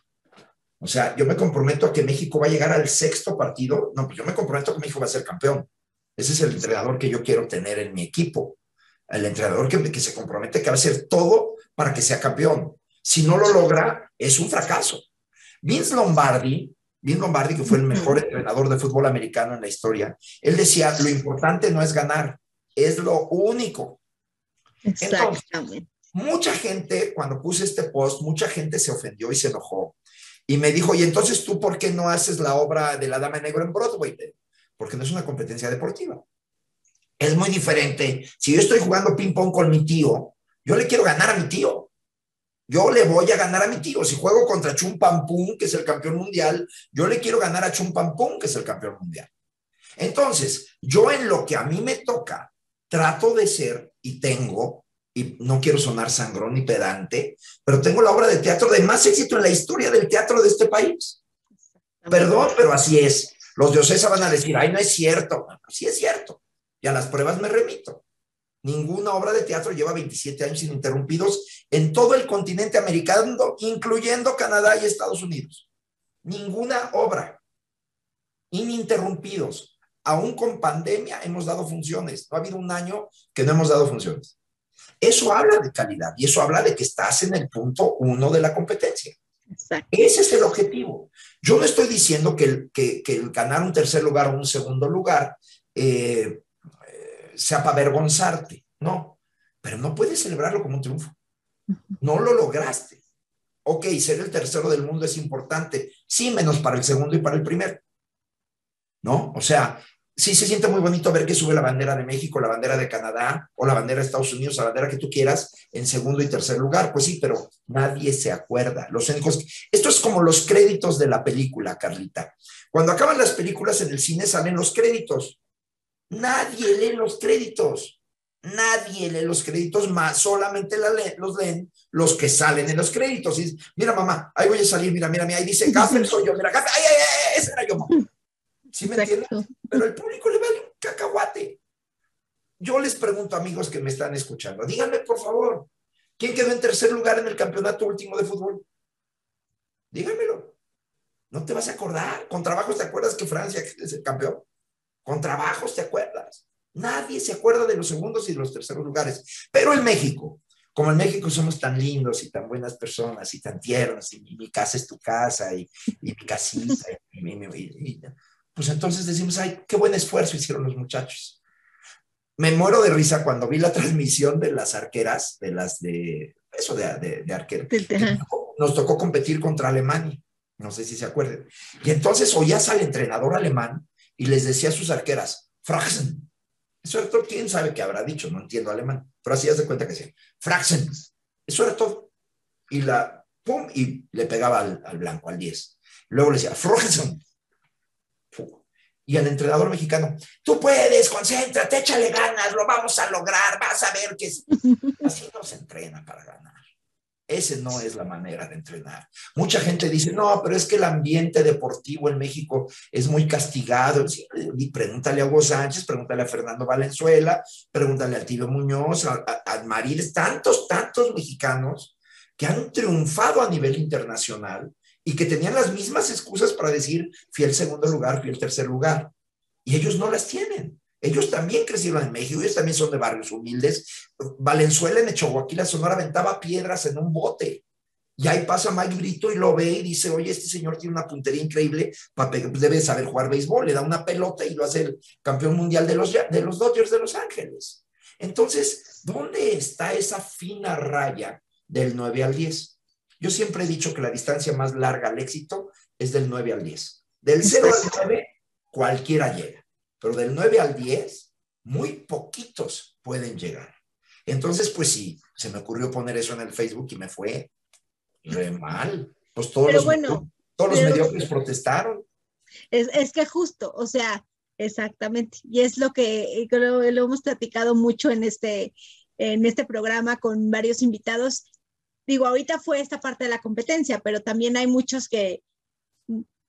O sea, yo me comprometo a que México va a llegar al sexto partido. No, pues yo me comprometo a que México va a ser campeón. Ese es el entrenador que yo quiero tener en mi equipo. El entrenador que se compromete que va a hacer todo para que sea campeón. Si no lo logra, es un fracaso. Vince Lombardi, que fue el mejor entrenador de fútbol americano en la historia, él decía, lo importante no es ganar, es lo único. Entonces, mucha gente, cuando puse este post, mucha gente se ofendió y se enojó. Y me dijo, y entonces tú, ¿por qué no haces la obra de La Dama de Negro en Broadway? Porque no es una competencia deportiva. Es muy diferente. Si yo estoy jugando ping-pong con mi tío, yo le quiero ganar a mi tío. Yo le voy a ganar a mi tío. Si juego contra Chumpampum, que es el campeón mundial, yo le quiero ganar a Chumpampum, que es el campeón mundial. Entonces, yo en lo que a mí me toca, trato de ser, y tengo, y no quiero sonar sangrón ni pedante, pero tengo la obra de teatro de más éxito en la historia del teatro de este país. Perdón, pero así es. Los de Ocesa van a decir, ay, no es cierto. Sí es cierto. Y a las pruebas me remito. Ninguna obra de teatro lleva 27 años ininterrumpidos en todo el continente americano, incluyendo Canadá y Estados Unidos. Ninguna obra. Ininterrumpidos. Aún con pandemia hemos dado funciones. No ha habido un año que no hemos dado funciones. Eso habla de calidad y eso habla de que estás en el punto uno de la competencia. Exacto. Ese es el objetivo. Yo no estoy diciendo que el ganar un tercer lugar o un segundo lugar sea para avergonzarte, no, pero no puedes celebrarlo como un triunfo. No lo lograste. Ok, ser el tercero del mundo es importante, sí, menos para el segundo y para el primero, ¿no? O sea, sí se siente muy bonito ver que sube la bandera de México, la bandera de Canadá o la bandera de Estados Unidos, la bandera que tú quieras, en segundo y tercer lugar, pues sí, pero nadie se acuerda. Los únicos... Esto es como los créditos de la película, Carlita. Cuando acaban las películas en el cine salen los créditos. Nadie lee los créditos. Nadie lee los créditos más. Solamente los leen los que salen en los créditos. Y dice, mira, mamá, ahí voy a salir. Mira. Ahí dice, Gaffer soy yo. Mira, Gaffer. Ay, ese era yo, mamá. ¿Sí me entiendes? Pero al público le vale un cacahuate. Yo les pregunto, amigos que me están escuchando, díganme, por favor, ¿quién quedó en tercer lugar en el campeonato último de fútbol? Díganmelo. No te vas a acordar. Con trabajos te acuerdas que Francia es el campeón. Con trabajos, ¿te acuerdas? Nadie se acuerda de los segundos y de los terceros lugares. Pero en México, como en México somos tan lindos y tan buenas personas y tan tiernos, y mi casa es tu casa, y mi casita, pues entonces decimos, ay, qué buen esfuerzo hicieron los muchachos. Me muero de risa cuando vi la transmisión de las arqueras, de arqueras. Nos tocó competir contra Alemania, no sé si se acuerden. Y entonces oías al entrenador alemán y les decía a sus arqueras, Fraxen. Eso era todo. ¿Quién sabe qué habrá dicho? No entiendo alemán. Pero así hace cuenta que decía, Fraxen. Eso era todo. Y pum, y le pegaba al blanco, al 10. Luego le decía, Fraxen. Y al entrenador mexicano, tú puedes, concéntrate, échale ganas, lo vamos a lograr, vas a ver que... Así no se entrena para ganar. Esa no es la manera de entrenar. Mucha gente dice, no, pero es que el ambiente deportivo en México es muy castigado. Sí, y pregúntale a Hugo Sánchez, pregúntale a Fernando Valenzuela, pregúntale a Tibio Muñoz, a Mariles, tantos mexicanos que han triunfado a nivel internacional y que tenían las mismas excusas para decir, fui al segundo lugar, fui al tercer lugar. Y ellos no las tienen. Ellos también crecieron en México, ellos también son de barrios humildes. Valenzuela en Echoaquí, la Sonora, aventaba piedras en un bote. Y ahí pasa Mike Brito y lo ve y dice, oye, este señor tiene una puntería increíble, debe saber jugar béisbol, le da una pelota y lo hace el campeón mundial de los Dodgers de Los Ángeles. Entonces, ¿dónde está esa fina raya del 9 al 10? Yo siempre he dicho que la distancia más larga al éxito es del 9 al 10. Del 0 al 9, cualquiera llega. Pero del 9 al 10, muy poquitos pueden llegar. Entonces, pues sí, se me ocurrió poner eso en el Facebook y me fue re mal. Pues todos los mediocres protestaron. Es que justo, o sea, exactamente. Y es lo que creo que lo hemos platicado mucho en este programa con varios invitados. Digo, ahorita fue esta parte de la competencia, pero también hay muchos que,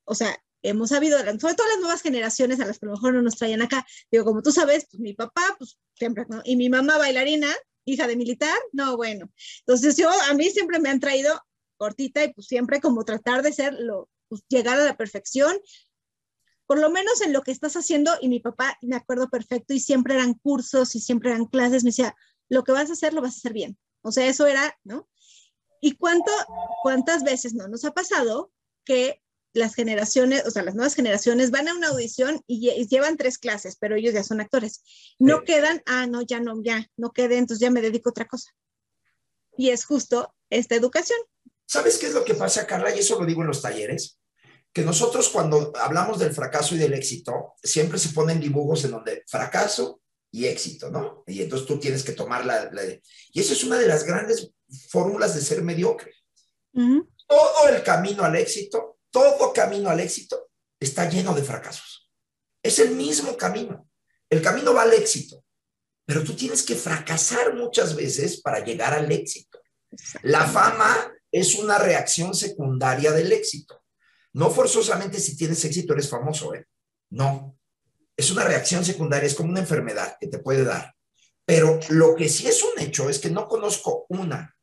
o sea, hemos sabido, sobre todo las nuevas generaciones a las que a lo mejor no nos traían acá. Digo, como tú sabes, pues mi papá, pues siempre, ¿no? Y mi mamá bailarina, hija de militar, no, bueno. Entonces yo, a mí siempre me han traído cortita y pues siempre como tratar de ser, pues llegar a la perfección, por lo menos en lo que estás haciendo. Y mi papá, me acuerdo perfecto, y siempre eran cursos y siempre eran clases, me decía, lo que vas a hacer, lo vas a hacer bien. O sea, eso era, ¿no? Y cuántas veces no nos ha pasado que las generaciones, o sea, las nuevas generaciones van a una audición y llevan 3 clases, pero ellos ya son actores. No sí. Quedan, no quedé, entonces ya me dedico a otra cosa. Y es justo esta educación. ¿Sabes qué es lo que pasa, Carla? Y eso lo digo en los talleres, que nosotros cuando hablamos del fracaso y del éxito, siempre se ponen dibujos en donde fracaso y éxito, ¿no? Y entonces tú tienes que tomar y eso es una de las grandes fórmulas de ser mediocre. Uh-huh. Todo camino al éxito está lleno de fracasos. Es el mismo camino. El camino va al éxito, pero tú tienes que fracasar muchas veces para llegar al éxito. La fama es una reacción secundaria del éxito. No forzosamente si tienes éxito eres famoso, ¿eh? No. Es una reacción secundaria, es como una enfermedad que te puede dar. Pero lo que sí es un hecho es que no conozco una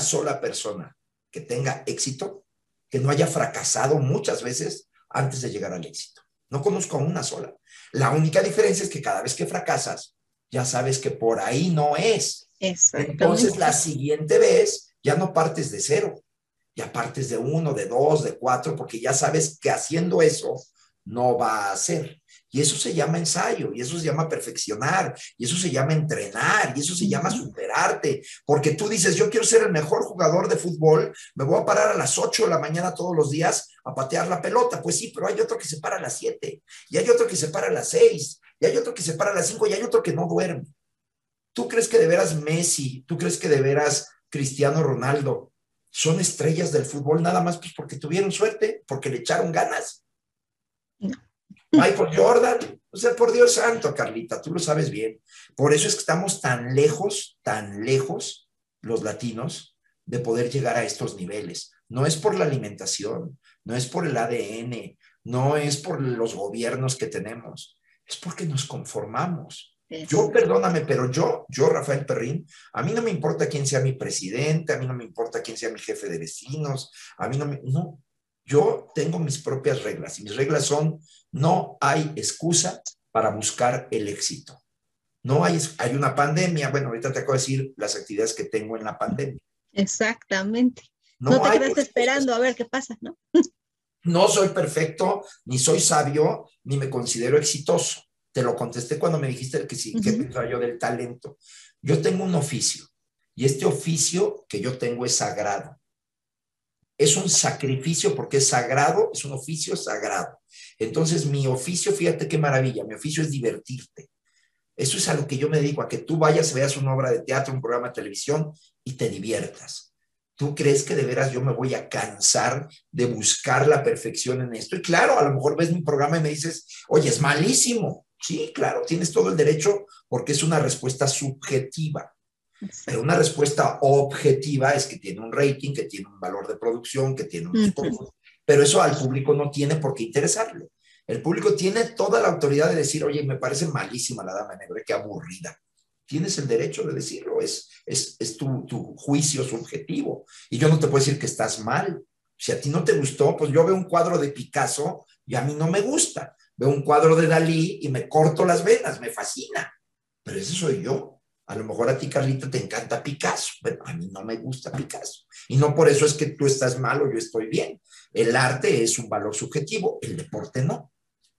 sola persona que tenga éxito que no haya fracasado muchas veces antes de llegar al éxito. No conozco a una sola. La única diferencia es que cada vez que fracasas, ya sabes que por ahí no es. Entonces la siguiente vez ya no partes de 0, ya partes de 1, de 2, de 4, porque ya sabes que haciendo eso no va a ser. Y eso se llama ensayo, y eso se llama perfeccionar, y eso se llama entrenar, y eso se llama superarte. Porque tú dices, yo quiero ser el mejor jugador de fútbol, me voy a parar a las 8 de la mañana todos los días a patear la pelota. Pues sí, pero hay otro que se para a las 7, y hay otro que se para a las 6, y hay otro que se para a las 5, y hay otro que no duerme. ¿Tú crees que de veras Messi, tú crees que de veras Cristiano Ronaldo son estrellas del fútbol nada más pues porque tuvieron suerte, porque le echaron ganas? No. Michael Jordan, o sea, por Dios santo, Carlita, tú lo sabes bien. Por eso es que estamos tan lejos los latinos de poder llegar a estos niveles. No es por la alimentación, no es por el ADN, no es por los gobiernos que tenemos, es porque nos conformamos. Yo, perdóname, pero yo, Rafael Perrín, a mí no me importa quién sea mi presidente, a mí no me importa quién sea mi jefe de vecinos, a mí no, yo tengo mis propias reglas, y mis reglas son: no hay excusa para buscar el éxito. No hay, hay una pandemia, bueno, ahorita te acabo de decir las actividades que tengo en la pandemia. Exactamente. No te quedas esperando a ver qué pasa, ¿no? No soy perfecto, ni soy sabio, ni me considero exitoso. Te lo contesté cuando me dijiste que sí, que pensaba yo del talento. Yo tengo un oficio, y este oficio que yo tengo es sagrado. Es un sacrificio porque es sagrado, es un oficio sagrado. Entonces mi oficio, fíjate qué maravilla, mi oficio es divertirte. Eso es a lo que yo me dedico, a que tú vayas, veas una obra de teatro, un programa de televisión y te diviertas. ¿Tú crees que de veras yo me voy a cansar de buscar la perfección en esto? Y claro, a lo mejor ves mi programa y me dices, oye, es malísimo. Sí, claro, tienes todo el derecho porque es una respuesta subjetiva. Pero una respuesta objetiva es que tiene un rating, que tiene un valor de producción, que tiene un costo. Pero eso al público no tiene por qué interesarle. El público tiene toda la autoridad de decir, oye, me parece malísima La Dama de Negro, qué aburrida. Tienes el derecho de decirlo, es tu juicio subjetivo. Y yo no te puedo decir que estás mal. Si a ti no te gustó, pues yo veo un cuadro de Picasso y a mí no me gusta. Veo un cuadro de Dalí y me corto las venas, me fascina. Pero ese soy yo. A lo mejor a ti, Carlita, te encanta Picasso, pero a mí no me gusta Picasso. Y no por eso es que tú estás mal o yo estoy bien. El arte es un valor subjetivo, el deporte no.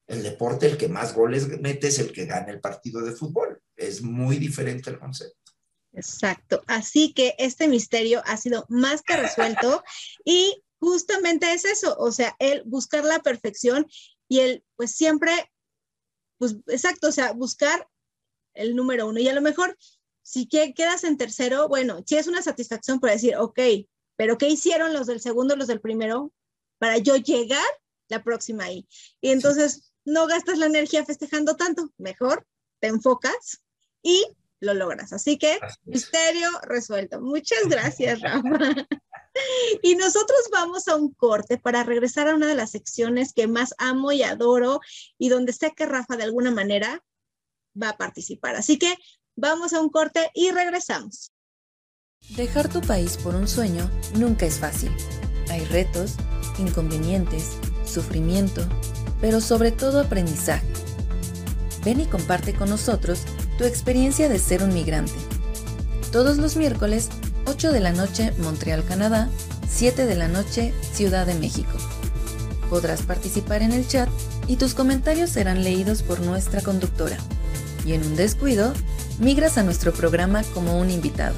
El deporte, el que más goles mete es el que gana el partido de fútbol. Es muy diferente el concepto. Exacto. Así que este misterio ha sido más que resuelto y justamente es eso, o sea, el buscar la perfección. Y él, pues siempre, pues exacto, o sea, buscar el número 1. Y a lo mejor, si quedas en tercero, bueno, sí es una satisfacción para decir, ok, pero ¿qué hicieron los del segundo, los del primero, para yo llegar la próxima ahí? Y entonces no gastas la energía festejando tanto, mejor te enfocas y lo logras. Así que, misterio resuelto. Muchas gracias, Rafa. Y nosotros vamos a un corte para regresar a una de las secciones que más amo y adoro y donde sé que Rafa de alguna manera va a participar. Así que vamos a un corte y regresamos. Dejar tu país por un sueño nunca es fácil. Hay retos, inconvenientes, sufrimiento, pero sobre todo aprendizaje. Ven y comparte con nosotros tu experiencia de ser un migrante. Todos los miércoles, 8 de la noche, Montreal, Canadá, 7 de la noche, Ciudad de México. Podrás participar en el chat y tus comentarios serán leídos por nuestra conductora. Y en un descuido, migras a nuestro programa como un invitado.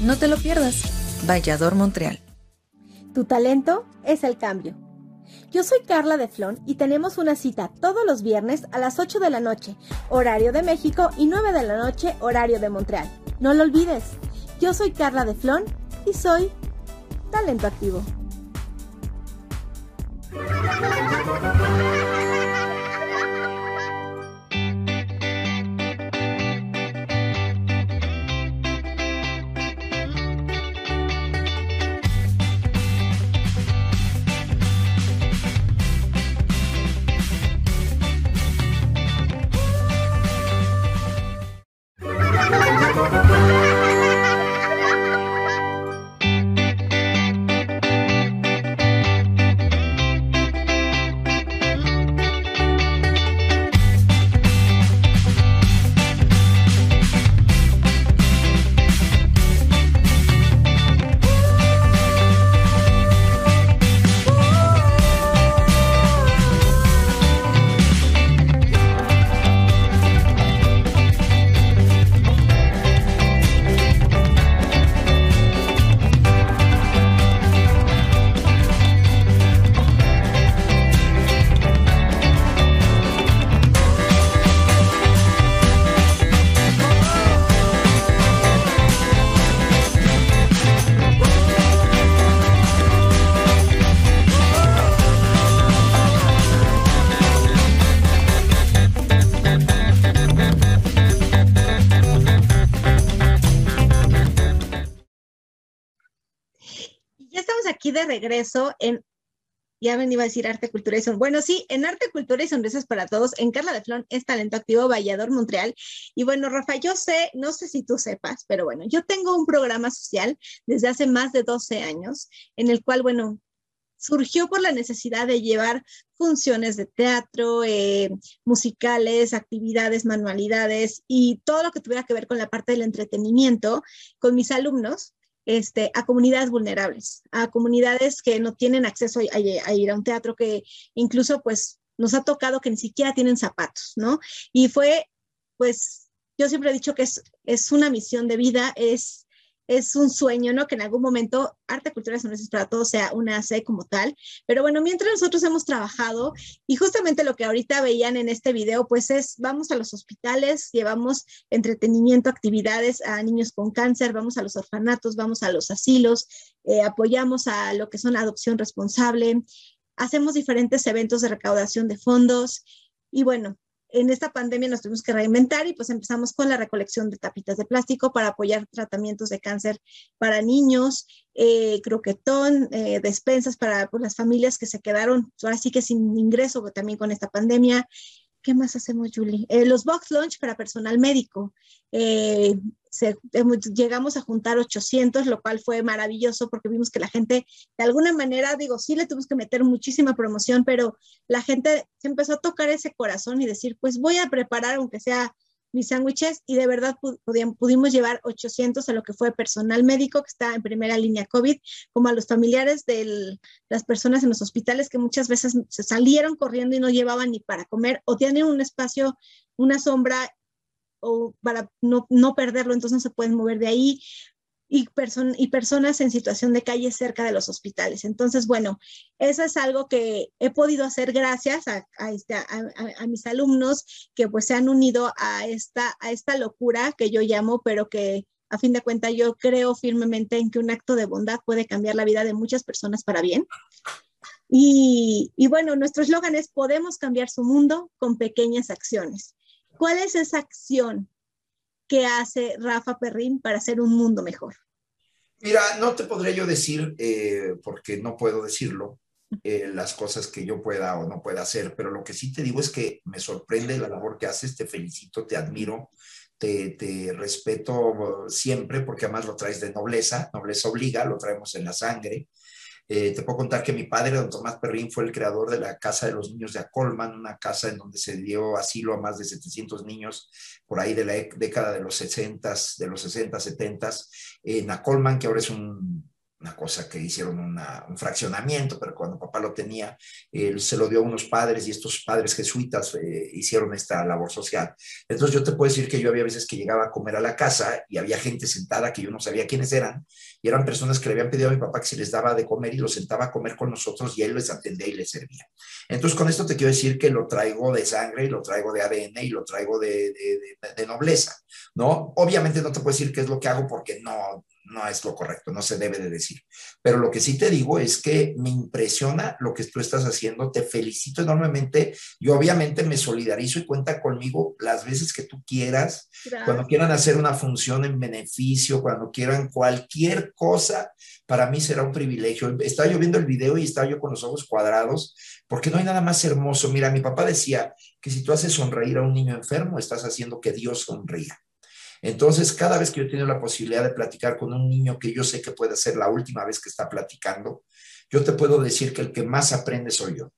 No te lo pierdas. J'adore Montréal. Tu talento es el cambio. Yo soy Carla de Flones y tenemos una cita todos los viernes a las 8 de la noche, horario de México, y 9 de la noche, horario de Montreal. No lo olvides. Yo soy Carla de Flones y soy Talento Activo. De regreso en, ya me iba a decir Arte, Cultura y Sonrisas. Bueno, sí, en Arte, Cultura y Sonrisas para Todos, en Carla de Flones es Talento Activo, J'adore Montréal. Y bueno, Rafa, yo sé, no sé si tú sepas, pero bueno, yo tengo un programa social desde hace más de 12 años, en el cual, bueno, surgió por la necesidad de llevar funciones de teatro, musicales, actividades, manualidades y todo lo que tuviera que ver con la parte del entretenimiento con mis alumnos. A comunidades vulnerables, a comunidades que no tienen acceso a ir a un teatro, que incluso pues nos ha tocado que ni siquiera tienen zapatos, ¿no? Y fue, pues, yo siempre he dicho que es una misión de vida, es un sueño, ¿no? Que en algún momento Arte, Cultura y Sonrisas para Todos sea una AC como tal. Pero bueno, mientras nosotros hemos trabajado, y justamente lo que ahorita veían en este video, pues es, vamos a los hospitales, llevamos entretenimiento, actividades a niños con cáncer, vamos a los orfanatos, vamos a los asilos, apoyamos a lo que son adopción responsable, hacemos diferentes eventos de recaudación de fondos, y bueno, en esta pandemia nos tuvimos que reinventar y pues empezamos con la recolección de tapitas de plástico para apoyar tratamientos de cáncer para niños, croquetón, despensas para pues, las familias que se quedaron ahora sí que sin ingreso también con esta pandemia. ¿Qué más hacemos, Julie? Los box lunch para personal médico. Llegamos a juntar 800, lo cual fue maravilloso porque vimos que la gente, de alguna manera, digo, sí le tuvimos que meter muchísima promoción, pero la gente se empezó a tocar ese corazón y decir, pues voy a preparar, aunque sea mis sándwiches, y de verdad pudimos llevar 800 a lo que fue personal médico que está en primera línea COVID, como a los familiares de las personas en los hospitales que muchas veces se salieron corriendo y no llevaban ni para comer, o tienen un espacio, una sombra, o para no perderlo, entonces no se pueden mover de ahí, y personas en situación de calle cerca de los hospitales. Entonces, bueno, eso es algo que he podido hacer gracias a mis alumnos que pues se han unido a esta locura que yo llamo, pero que a fin de cuentas yo creo firmemente en que un acto de bondad puede cambiar la vida de muchas personas para bien. Y bueno, nuestro eslogan es podemos cambiar su mundo con pequeñas acciones. ¿Cuál es esa acción que hace Rafa Perrín para hacer un mundo mejor? Mira, no te podré yo decir, porque no puedo decirlo, las cosas que yo pueda o no pueda hacer, pero lo que sí te digo es que me sorprende la labor que haces, te felicito, te admiro, te respeto siempre, porque además lo traes de nobleza, nobleza obliga, lo traemos en la sangre. Te puedo contar que mi padre, don Tomás Perrín, fue el creador de la Casa de los Niños de Acolman, una casa en donde se dio asilo a más de 700 niños por ahí de la década de los 60, 70s, en Acolman, que ahora es una cosa que hicieron un fraccionamiento, pero cuando papá lo tenía, se lo dio a unos padres y estos padres jesuitas hicieron esta labor social. Entonces yo te puedo decir que yo había veces que llegaba a comer a la casa y había gente sentada que yo no sabía quiénes eran, y eran personas que le habían pedido a mi papá que se les daba de comer y los sentaba a comer con nosotros y él les atendía y les servía. Entonces con esto te quiero decir que lo traigo de sangre y lo traigo de ADN y lo traigo de nobleza, ¿no? Obviamente no te puedo decir qué es lo que hago porque no es lo correcto, no se debe de decir. Pero lo que sí te digo es que me impresiona lo que tú estás haciendo, te felicito enormemente, yo obviamente me solidarizo y cuenta conmigo las veces que tú quieras. Gracias. Cuando quieran hacer una función en beneficio, cuando quieran cualquier cosa, para mí será un privilegio. Estaba yo viendo el video y estaba yo con los ojos cuadrados, porque no hay nada más hermoso. Mira, mi papá decía que si tú haces sonreír a un niño enfermo, estás haciendo que Dios sonría. Entonces, cada vez que yo he tenido la posibilidad de platicar con un niño que yo sé que puede ser la última vez que está platicando, yo te puedo decir que el que más aprende soy yo.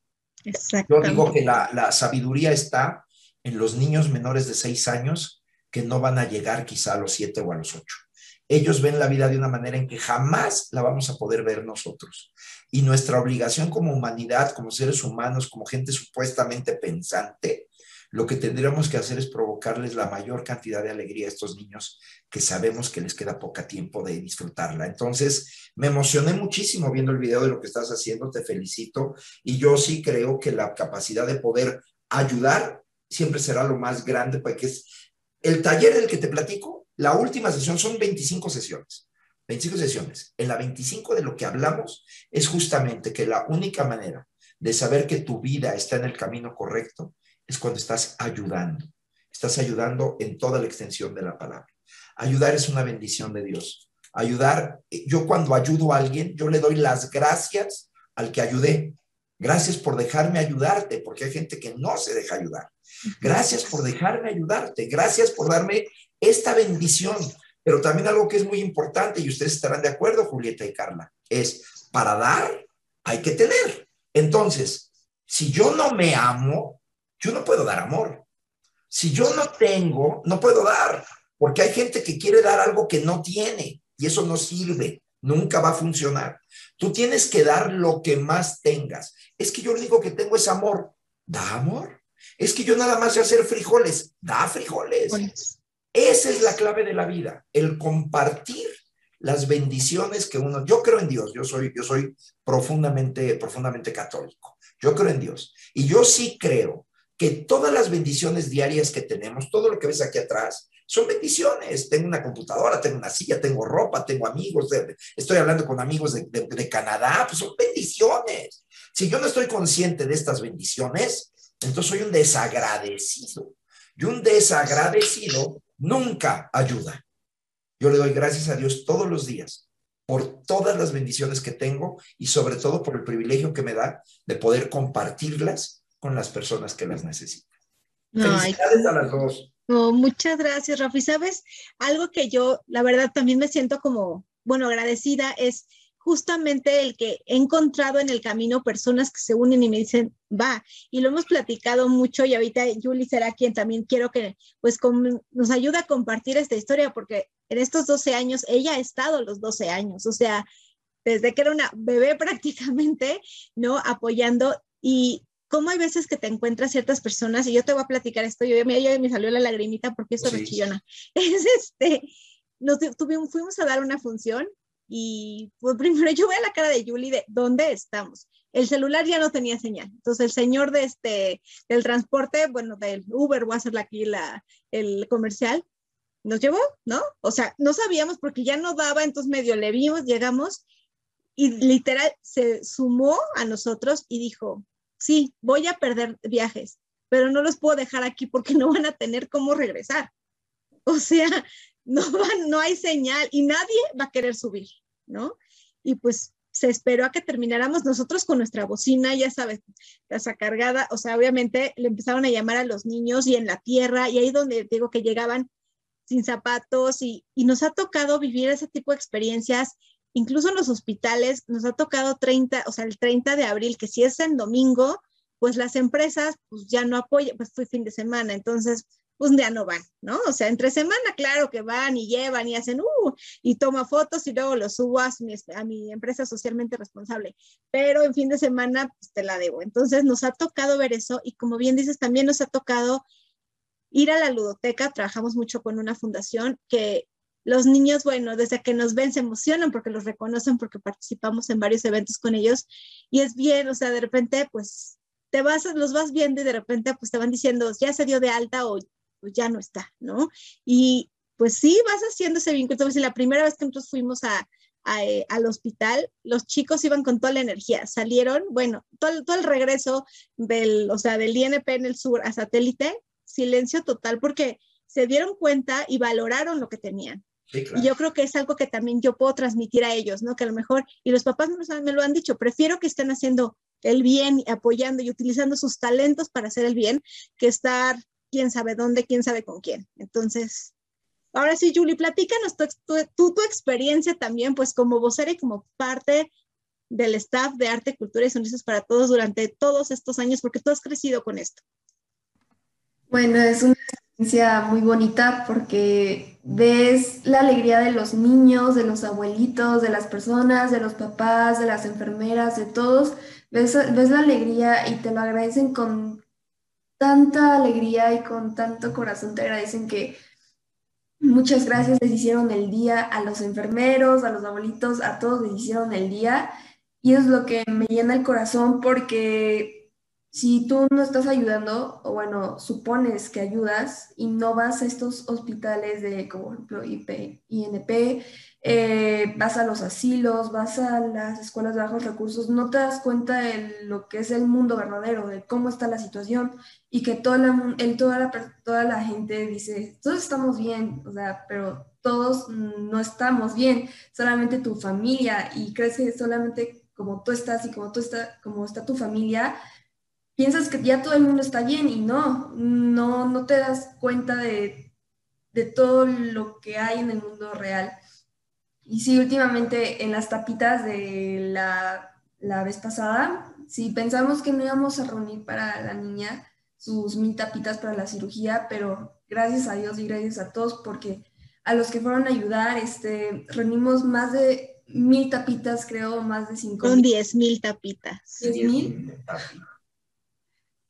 Yo digo que la sabiduría está en los niños menores de 6 años que no van a llegar quizá a los 7 o a los 8. Ellos ven la vida de una manera en que jamás la vamos a poder ver nosotros. Y nuestra obligación como humanidad, como seres humanos, como gente supuestamente pensante, lo que tendríamos que hacer es provocarles la mayor cantidad de alegría a estos niños que sabemos que les queda poco tiempo de disfrutarla. Entonces, me emocioné muchísimo viendo el video de lo que estás haciendo, te felicito, y yo sí creo que la capacidad de poder ayudar siempre será lo más grande, porque es el taller del que te platico, la última sesión son 25 sesiones. 25 sesiones. En la 25 de lo que hablamos es justamente que la única manera de saber que tu vida está en el camino correcto es cuando estás ayudando en toda la extensión de la palabra. Ayudar es una bendición de Dios. Ayudar, yo cuando ayudo a alguien, yo le doy las gracias al que ayudé. Gracias por dejarme ayudarte, porque hay gente que no se deja ayudar. Gracias por dejarme ayudarte, gracias por darme esta bendición. Pero también algo que es muy importante, y ustedes estarán de acuerdo, Julieta y Carla, es para dar hay que tener. Entonces, si yo no me amo, yo no puedo dar amor. Si yo no tengo, no puedo dar, porque hay gente que quiere dar algo que no tiene y eso no sirve, nunca va a funcionar. Tú tienes que dar lo que más tengas. Es que yo le digo que tengo es amor. ¿Da amor? Es que yo nada más sé hacer frijoles. ¿Da frijoles? Frijoles. Esa es la clave de la vida, el compartir las bendiciones que uno... Yo creo en Dios, yo soy profundamente católico. Yo creo en Dios y yo sí creo que todas las bendiciones diarias que tenemos, todo lo que ves aquí atrás, son bendiciones. Tengo una computadora, tengo una silla, tengo ropa, tengo amigos, estoy hablando con amigos de Canadá, pues son bendiciones. Si yo no estoy consciente de estas bendiciones, entonces soy un desagradecido. Y un desagradecido nunca ayuda. Yo le doy gracias a Dios todos los días por todas las bendiciones que tengo y sobre todo por el privilegio que me da de poder compartirlas con las personas que las necesitan. Felicidades a las dos. No, muchas gracias, Rafi. Sabes, algo que yo, la verdad, también me siento como, bueno, agradecida, es justamente el que he encontrado en el camino personas que se unen y me dicen, va, y lo hemos platicado mucho, y ahorita Julie será quien también quiero que pues nos ayude a compartir esta historia, porque en estos 12 años, ella ha estado los 12 años, o sea, desde que era una bebé prácticamente, ¿no? Apoyando y cómo hay veces que te encuentras ciertas personas, y yo te voy a platicar esto, yo me salió la lagrimita porque eso me chillona. Es fuimos a dar una función y pues primero yo veo la cara de Julie de ¿dónde estamos? El celular ya no tenía señal, entonces el señor de del transporte, bueno, del Uber, voy a hacer aquí el comercial, nos llevó, ¿no? O sea, no sabíamos porque ya no daba, entonces medio le vimos, llegamos y literal se sumó a nosotros y dijo, sí, voy a perder viajes, pero no los puedo dejar aquí porque no van a tener cómo regresar. O sea, no hay señal y nadie va a querer subir. ¿no? Y pues se esperó a que termináramos nosotros con nuestra bocina, ya sabes, casa cargada, o sea, obviamente le empezaron a llamar a los niños y en la tierra, y ahí donde digo que llegaban sin zapatos, y nos ha tocado vivir ese tipo de experiencias, incluso en los hospitales, nos ha tocado 30, o sea, el 30 de abril, que si es en domingo, pues las empresas pues ya no apoyan, pues fue fin de semana, entonces pues ya no van, ¿no? O sea, entre semana claro que van y llevan y hacen, y toma fotos y luego los subo a mi empresa socialmente responsable, pero en fin de semana pues te la debo. Entonces nos ha tocado ver eso y como bien dices, también nos ha tocado ir a la ludoteca, trabajamos mucho con una fundación que los niños, bueno, desde que nos ven se emocionan porque los reconocen, porque participamos en varios eventos con ellos y es bien, o sea, de repente pues te vas, los vas viendo y de repente pues te van diciendo ya se dio de alta o ya no está, ¿no? Y pues sí, vas haciendo ese vínculo. Entonces, la primera vez que nosotros fuimos al hospital, los chicos iban con toda la energía, salieron, bueno, todo el regreso del INP en el sur a Satélite, silencio total, porque se dieron cuenta y valoraron lo que tenían. Sí, claro. Y yo creo que es algo que también yo puedo transmitir a ellos, ¿no? Que a lo mejor, y los papás me lo han dicho, prefiero que estén haciendo el bien, apoyando y utilizando sus talentos para hacer el bien, que estar quién sabe dónde, quién sabe con quién. Entonces, ahora sí, Julie, platícanos tu experiencia también, pues como vocera y como parte del staff de Arte, Cultura y Sonrisas para Todos durante todos estos años, porque tú has crecido con esto. Bueno, es una experiencia muy bonita porque ves la alegría de los niños, de los abuelitos, de las personas, de los papás, de las enfermeras, de todos. Ves la alegría y te lo agradecen con tanta alegría y con tanto corazón te agradecen que muchas gracias les hicieron el día a los enfermeros, a los abuelitos, a todos les hicieron el día y es lo que me llena el corazón porque si tú no estás ayudando, o bueno, supones que ayudas y no vas a estos hospitales de, como por ejemplo, INP, vas a los asilos, vas a las escuelas de bajos recursos, no te das cuenta de lo que es el mundo verdadero, de cómo está la situación y que toda la gente dice, todos estamos bien, o sea, pero todos no estamos bien, solamente tu familia y crees que solamente como tú estás y como está tu familia, piensas que ya todo el mundo está bien y no te das cuenta de todo lo que hay en el mundo real. Y sí, últimamente en las tapitas de la vez pasada, sí, pensamos que no íbamos a reunir para la niña sus 1000 tapitas para la cirugía, pero gracias a Dios y gracias a todos porque a los que fueron a ayudar, reunimos más de 1000 tapitas, creo, más de 5,000. Con 10,000 tapitas. 10,000.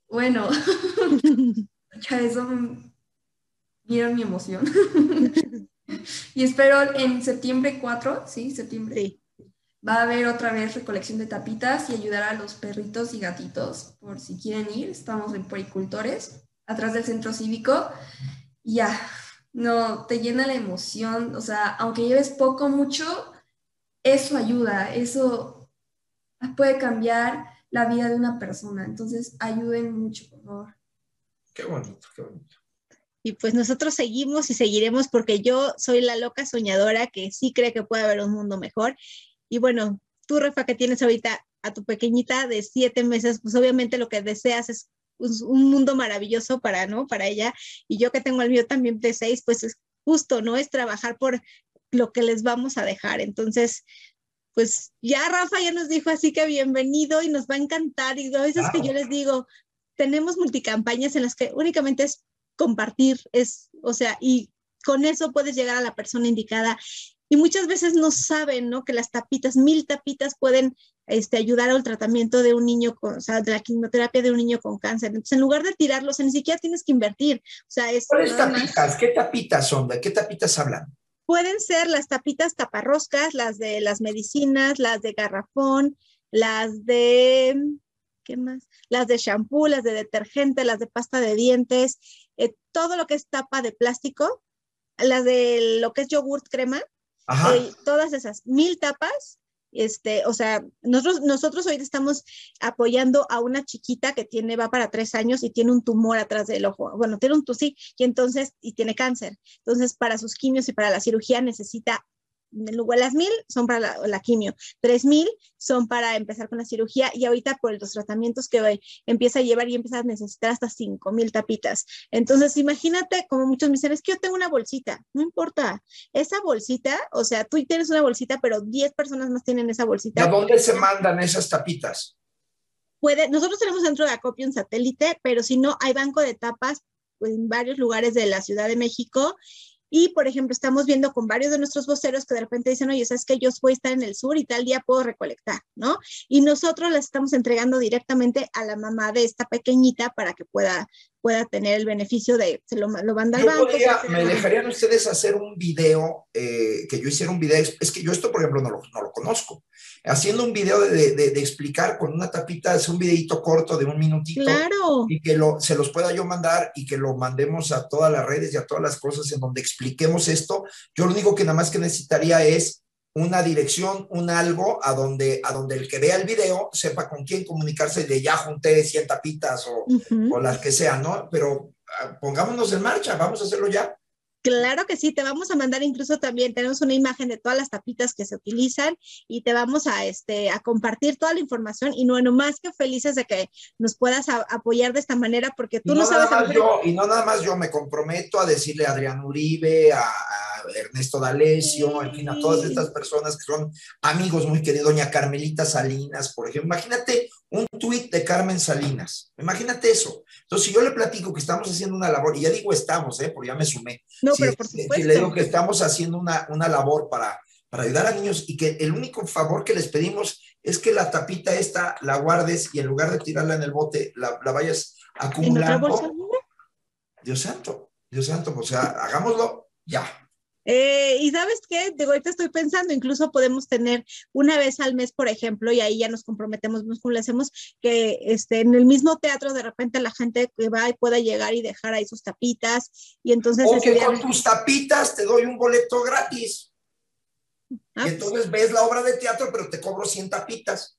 Bueno, ya eso vieron mi emoción. Y espero en septiembre 4, ¿sí? Septiembre. Sí. Va a haber otra vez recolección de tapitas y ayudar a los perritos y gatitos por si quieren ir. Estamos en Puericultores, atrás del centro cívico. Y ya, no, te llena la emoción. O sea, aunque lleves poco, mucho, eso ayuda. Eso puede cambiar la vida de una persona. Entonces, ayuden mucho, por favor. Qué bonito, qué bonito. Y pues nosotros seguimos y seguiremos porque yo soy la loca soñadora que sí cree que puede haber un mundo mejor. Y bueno, tú, Rafa, que tienes ahorita a tu pequeñita de 7 meses, pues obviamente lo que deseas es un mundo maravilloso para, ¿no? Para ella. Y yo que tengo el mío también de 6, pues es justo, ¿no? Es trabajar por lo que les vamos a dejar. Entonces, pues ya Rafa ya nos dijo así que bienvenido y nos va a encantar. Y a veces que yo les digo, tenemos multicampañas en las que únicamente es compartir, y con eso puedes llegar a la persona indicada y muchas veces no saben, ¿no? Que las tapitas, 1000 tapitas pueden ayudar al tratamiento de un niño de la quimioterapia de un niño con cáncer. Entonces, en lugar de tirarlos, ni siquiera tienes que invertir. O sea, ¿cuáles tapitas? ¿Qué tapitas son? ¿De qué tapitas hablan? Pueden ser las tapitas taparroscas, las de las medicinas, las de garrafón, las de ¿qué más? Las de shampoo, las de detergente, las de pasta de dientes, todo lo que es tapa de plástico, las de lo que es yogurt, crema, todas esas 1000 tapas. Nosotros hoy estamos apoyando a una chiquita que va para 3 años y tiene un tumor atrás del ojo. Bueno, tiene un tusí y entonces tiene cáncer. Entonces, para sus quimios y para la cirugía necesita las 1,000 son para la quimio, 3,000 son para empezar con la cirugía, y ahorita por los tratamientos que hoy empieza a llevar y empieza a necesitar hasta 5,000 tapitas. Entonces, imagínate, como muchos me dicen, es que yo tengo una bolsita, no importa, esa bolsita, o sea, tú tienes una bolsita, pero 10 personas más tienen esa bolsita. ¿A dónde se mandan esas tapitas? Nosotros tenemos centro de acopio en Satélite, pero si no, hay banco de tapas en varios lugares de la Ciudad de México. Y, por ejemplo, estamos viendo con varios de nuestros voceros que de repente dicen, oye, ¿sabes qué? Yo voy a estar en el sur y tal día puedo recolectar, ¿no? Y nosotros las estamos entregando directamente a la mamá de esta pequeñita para que pueda tener el beneficio de, se lo manda al banco. ¿Me dejarían ustedes hacer un video, que yo hiciera un video? Es que yo esto, por ejemplo, no lo conozco. Haciendo un video de explicar con una tapita, es un videito corto de 1 minutito. Claro. Y que se los pueda yo mandar y que lo mandemos a todas las redes y a todas las cosas en donde expliquemos esto. Yo lo único que nada más que necesitaría es una dirección, un algo a donde el que vea el video sepa con quién comunicarse de ya junté 100 tapitas o las que sean, ¿no? Pero pongámonos en marcha, vamos a hacerlo ya. Claro que sí, te vamos a mandar incluso también, tenemos una imagen de todas las tapitas que se utilizan y te vamos a compartir toda la información, y bueno, más que felices de que nos puedas apoyar de esta manera, porque tú no sabes... Y no nada más yo, me comprometo a decirle a Adrián Uribe, a Ernesto D'Alessio, sí, en fin, a todas estas personas que son amigos muy queridos, doña Carmelita Salinas, por ejemplo, imagínate un tuit de Carmen Salinas, imagínate eso. Entonces, si yo le platico que estamos haciendo una labor, y ya digo estamos, porque ya me sumé. No, pero por supuesto. Si le digo que estamos haciendo una labor para ayudar a niños, y que el único favor que les pedimos es que la tapita esta la guardes y en lugar de tirarla en el bote, la vayas acumulando. ¿En otra bolsa? Dios santo, o sea, hagámoslo ya. Y ¿sabes qué? Digo, ahorita estoy pensando, incluso podemos tener una vez al mes, por ejemplo, y ahí ya nos comprometemos, nos hacemos que en el mismo teatro de repente la gente que va y pueda llegar y dejar ahí sus tapitas, y entonces... O que con tus tapitas te doy un boleto gratis. Y entonces ves la obra de teatro, pero te cobro 100 tapitas.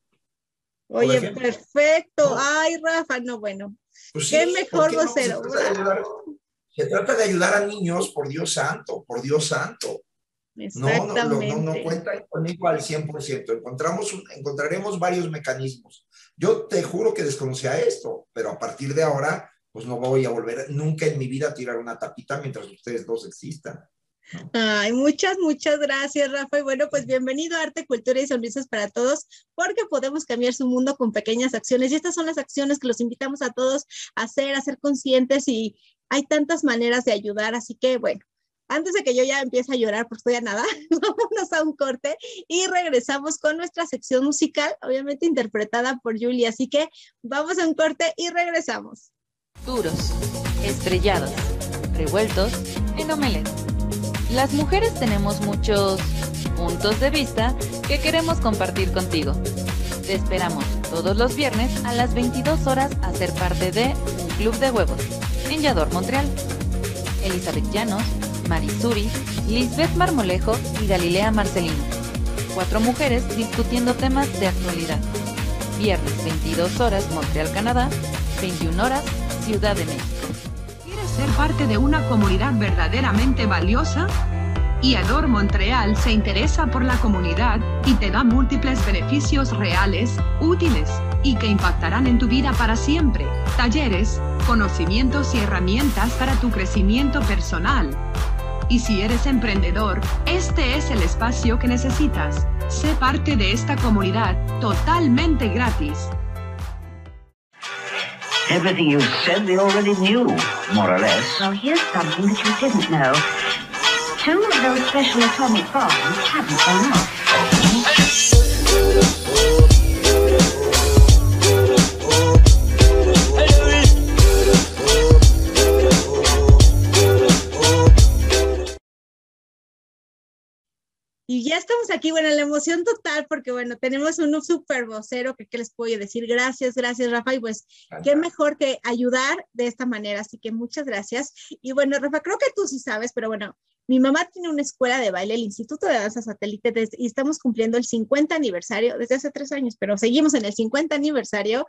Oye, perfecto. No. Ay, Rafa, no, bueno. Pues sí, qué mejor vocero. No, se trata de ayudar a niños, por Dios santo. Exactamente. No cuentan conmigo al 100%. Encontraremos varios mecanismos. Yo te juro que desconocía esto, pero a partir de ahora, pues no voy a volver nunca en mi vida a tirar una tapita mientras ustedes dos existan. Ay, muchas gracias, Rafa. Y bueno, pues bienvenido a Arte, Cultura y Sonrisas para Todos, porque podemos cambiar su mundo con pequeñas acciones. Y estas son las acciones que los invitamos a todos a ser conscientes, y hay tantas maneras de ayudar, así que bueno, antes de que yo ya empiece a llorar porque estoy a nada, vámonos a un corte y regresamos con nuestra sección musical, obviamente interpretada por Julie, así que vamos a un corte y regresamos. Duros, estrellados, revueltos en omelette. Las mujeres tenemos muchos puntos de vista que queremos compartir contigo. Te esperamos todos los viernes a las 22 horas a ser parte de Un Club de Huevos en J'adore Montréal. Elizabeth Llanos, Marisuri, Lisbeth Marmolejo y Galilea Marcelino. 4 mujeres discutiendo temas de actualidad. Viernes 22 horas Montreal, Canadá, 21 horas Ciudad de México. ¿Quieres ser parte de una comunidad verdaderamente valiosa? J'adore Montréal se interesa por la comunidad y te da múltiples beneficios reales, útiles y que impactarán en tu vida para siempre. Talleres, conocimientos y herramientas para tu crecimiento personal. Y si eres emprendedor, este es el espacio que necesitas. Sé parte de esta comunidad totalmente gratis. Everything you said they already knew, more or less. Well, here's something that you didn't know. 2 of those special atomic bombs haven't gone off. Y ya estamos aquí, bueno, la emoción total, porque bueno, tenemos un súper vocero que les puedo decir, gracias Rafa, y pues qué mejor que ayudar de esta manera, así que muchas gracias. Y bueno, Rafa, creo que tú sí sabes, pero bueno, mi mamá tiene una escuela de baile, el Instituto de Danza Satélite, y estamos cumpliendo el 50 aniversario desde hace 3 años, pero seguimos en el 50 aniversario.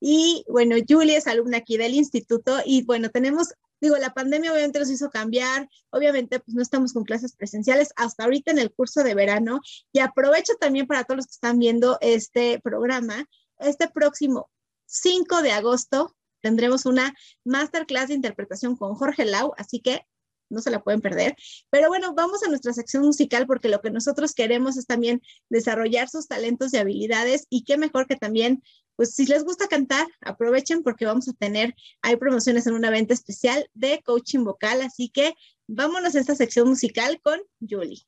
Y bueno, Julie es alumna aquí del instituto y bueno, tenemos Digo, la pandemia obviamente nos hizo cambiar, obviamente pues no estamos con clases presenciales hasta ahorita en el curso de verano, y aprovecho también para todos los que están viendo este programa, este próximo 5 de agosto tendremos una masterclass de interpretación con Jorge Lau, así que no se la pueden perder. Pero bueno, vamos a nuestra sección musical porque lo que nosotros queremos es también desarrollar sus talentos y habilidades, y qué mejor que también, pues si les gusta cantar, aprovechen porque vamos a tener, hay promociones en una venta especial de coaching vocal, así que vámonos a esta sección musical con Julie.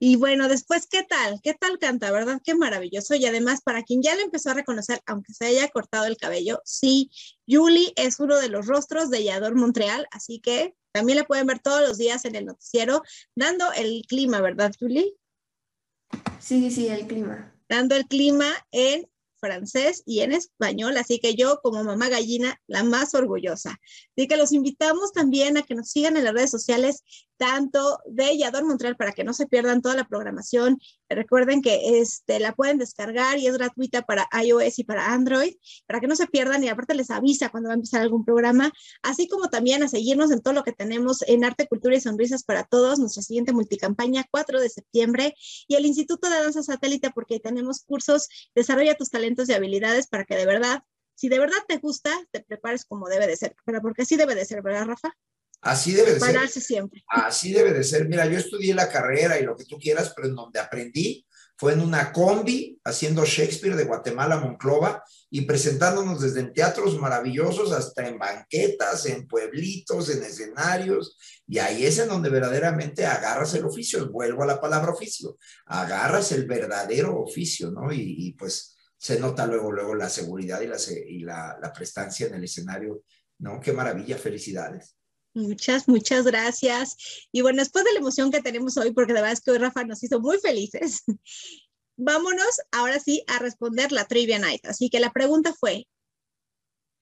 Y bueno, después, ¿Qué tal canta, verdad? Qué maravilloso. Y además, para quien ya le empezó a reconocer, aunque se haya cortado el cabello, sí, Julie es uno de los rostros de J'adore Montréal, así que también la pueden ver todos los días en el noticiero, dando el clima, ¿verdad, Julie? Sí, el clima. Dando el clima en francés y en español, así que yo como mamá gallina, la más orgullosa. Así que los invitamos también a que nos sigan en las redes sociales tanto de J'adore Montréal, para que no se pierdan toda la programación. Recuerden que la pueden descargar y es gratuita para iOS y para Android, para que no se pierdan, y aparte les avisa cuando va a empezar algún programa, así como también a seguirnos en todo lo que tenemos en Arte, Cultura y Sonrisas para Todos, nuestra siguiente multicampaña, 4 de septiembre, y el Instituto de Danza Satélite, porque tenemos cursos, desarrolla tus talentos y habilidades para que de verdad, si de verdad te gusta, te prepares como debe de ser, pero porque así debe de ser, ¿verdad, Rafa? Así debe de ser. Siempre. Así debe de ser. Mira, yo estudié la carrera y lo que tú quieras, pero en donde aprendí fue en una combi haciendo Shakespeare de Guatemala a Monclova y presentándonos desde teatros maravillosos hasta en banquetas, en pueblitos, en escenarios. Y ahí es en donde verdaderamente agarras el oficio. Vuelvo a la palabra oficio. Agarras el verdadero oficio, ¿no? Y pues se nota luego la seguridad y la prestancia en el escenario, ¿no? Qué maravilla, felicidades. Muchas gracias. Y bueno, después de la emoción que tenemos hoy, porque la verdad es que hoy Rafa nos hizo muy felices, vámonos ahora sí a responder la Trivia Night. Así que la pregunta fue,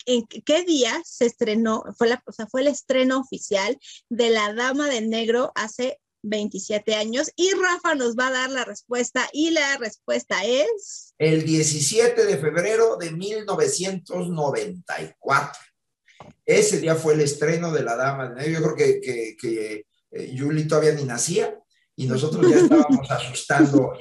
¿en qué día se estrenó? Fue el estreno oficial de La Dama de Negro hace 27 años, y Rafa nos va a dar la respuesta, y la respuesta es... El 17 de febrero de 1994. Ese día fue el estreno de La Dama de Negro. Yo creo que Julie todavía ni nacía y nosotros ya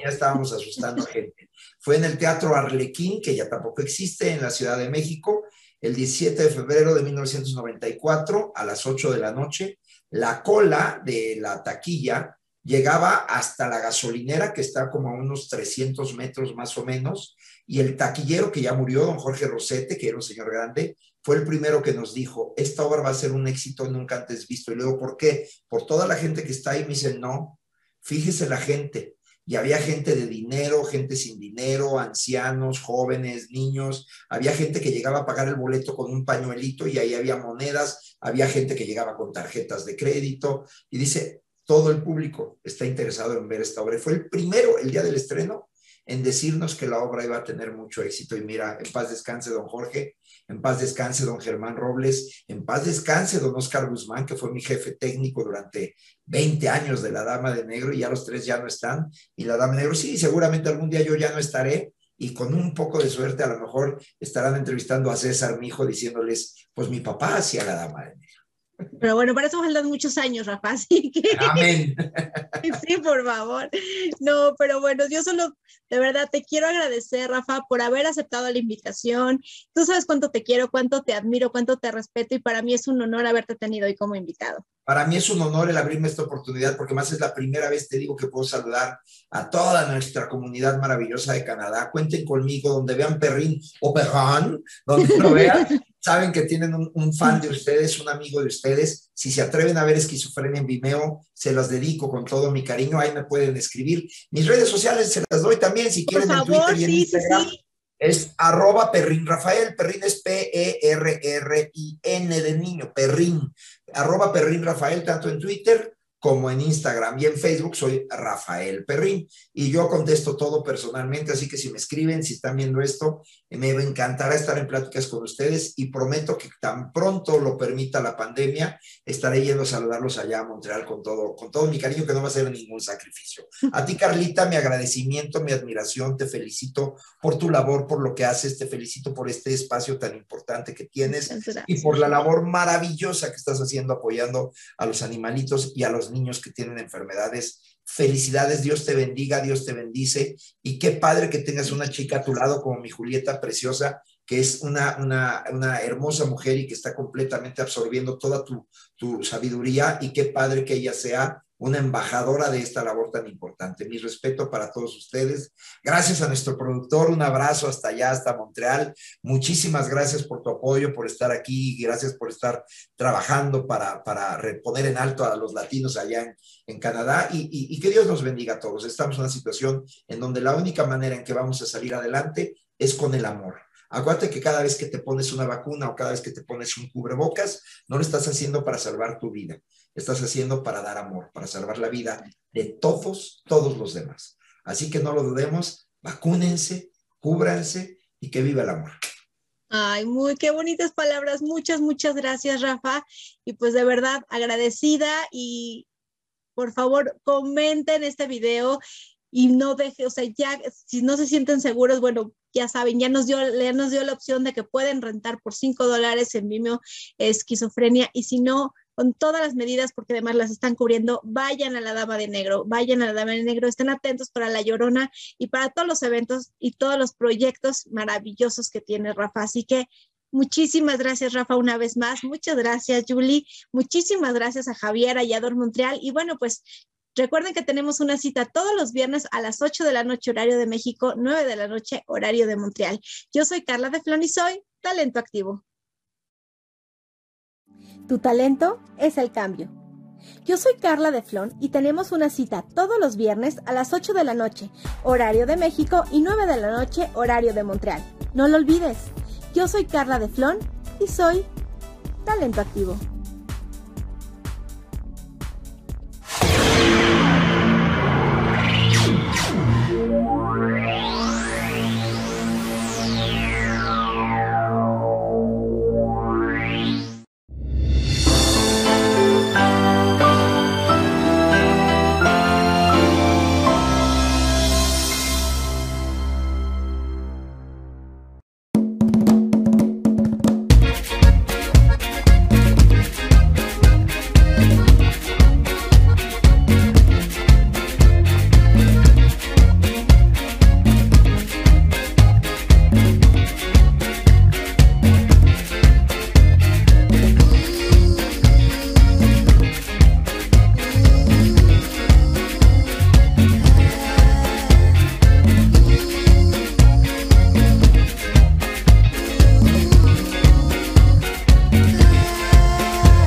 estábamos asustando gente. Fue en el Teatro Arlequín, que ya tampoco existe, en la Ciudad de México, el 17 de febrero de 1994 a las 8 de la noche. La cola de la taquilla llegaba hasta la gasolinera, que está como a unos 300 metros más o menos, y el taquillero, que ya murió, don Jorge Rosete, que era un señor grande, fue el primero que nos dijo, esta obra va a ser un éxito nunca antes visto. Y luego, ¿por qué? Por toda la gente que está ahí. Me dicen, no, fíjese la gente. Y había gente de dinero, gente sin dinero, ancianos, jóvenes, niños. Había gente que llegaba a pagar el boleto con un pañuelito y ahí había monedas. Había gente que llegaba con tarjetas de crédito. Y dice, todo el público está interesado en ver esta obra. Y fue el primero, el día del estreno, en decirnos que la obra iba a tener mucho éxito. Y mira, en paz descanse don Jorge, en paz descanse don Germán Robles, en paz descanse don Oscar Guzmán, que fue mi jefe técnico durante 20 años de La Dama de Negro, y ya los tres ya no están, y La Dama de Negro, sí, seguramente algún día yo ya no estaré, y con un poco de suerte a lo mejor estarán entrevistando a César, mi hijo, diciéndoles, pues mi papá hacía La Dama de Negro. Pero bueno, para eso faltan muchos años, Rafa, así que... Amén. Sí, por favor. No, pero bueno, yo solo, de verdad, te quiero agradecer, Rafa, por haber aceptado la invitación. Tú sabes cuánto te quiero, cuánto te admiro, cuánto te respeto, y para mí es un honor haberte tenido hoy como invitado. Para mí es un honor el abrirme esta oportunidad, porque más es la primera vez, te digo, que puedo saludar a toda nuestra comunidad maravillosa de Canadá. Cuenten conmigo, donde vean Perrín o Perrón, donde lo vean, saben que tienen un fan de ustedes, un amigo de ustedes. Si se atreven a ver Esquizofrenia en Vimeo, se las dedico con todo mi cariño. Ahí me pueden escribir. Mis redes sociales se las doy también, si quieren, favor, en Twitter y en Instagram. Sí. Es @Perrín. Rafael Perrín es P-E-R-R-I-N de niño, Perrín. @Perrín Rafael, tanto en Twitter como en Instagram, y en Facebook soy Rafael Perrín, y yo contesto todo personalmente, así que si me escriben, si están viendo esto, me encantará estar en pláticas con ustedes, y prometo que tan pronto lo permita la pandemia, estaré yendo a saludarlos allá a Montreal con todo mi cariño, que no va a ser ningún sacrificio. A ti, Carlita, mi agradecimiento, mi admiración, te felicito por tu labor, por lo que haces, te felicito por este espacio tan importante que tienes, y por la labor maravillosa que estás haciendo, apoyando a los animalitos y a los niños que tienen enfermedades. Felicidades, Dios te bendiga, Dios te bendice, y qué padre que tengas una chica a tu lado como mi Julieta preciosa, que es una hermosa mujer y que está completamente absorbiendo toda tu sabiduría, y qué padre que ella sea una embajadora de esta labor tan importante. Mi respeto para todos ustedes. Gracias a nuestro productor, un abrazo hasta allá, hasta Montreal. Muchísimas gracias por tu apoyo, por estar aquí, y gracias por estar trabajando para poner en alto a los latinos allá en Canadá, y que Dios nos bendiga a todos. Estamos en una situación en donde la única manera en que vamos a salir adelante es con el amor. Acuérdate que cada vez que te pones una vacuna o cada vez que te pones un cubrebocas, no lo estás haciendo para salvar tu vida, estás haciendo para dar amor, para salvar la vida de todos los demás. Así que no lo dudemos, vacúnense, cúbranse y que viva el amor. Ay, qué bonitas palabras. Muchas gracias, Rafa. Y pues de verdad agradecida, y por favor, comenten este video y no dejen, o sea, ya, si no se sienten seguros, bueno, ya saben, ya nos dio la opción de que pueden rentar por $5 en Vimeo Esquizofrenia, y si no, con todas las medidas, porque además las están cubriendo, vayan a La Dama de Negro, estén atentos para La Llorona y para todos los eventos y todos los proyectos maravillosos que tiene Rafa. Así que muchísimas gracias, Rafa, una vez más. Muchas gracias, Julie. Muchísimas gracias a Javier, a J'adore Montréal. Y bueno, pues recuerden que tenemos una cita todos los viernes a las 8 de la noche, horario de México, 9 de la noche, horario de Montreal. Yo soy Carla de Flones y soy Talento Activo. Tu talento es el cambio. Yo soy Carla de Flones y tenemos una cita todos los viernes a las 8 de la noche, horario de México, y 9 de la noche, horario de Montreal. No lo olvides. Yo soy Carla de Flones y soy Talento Activo.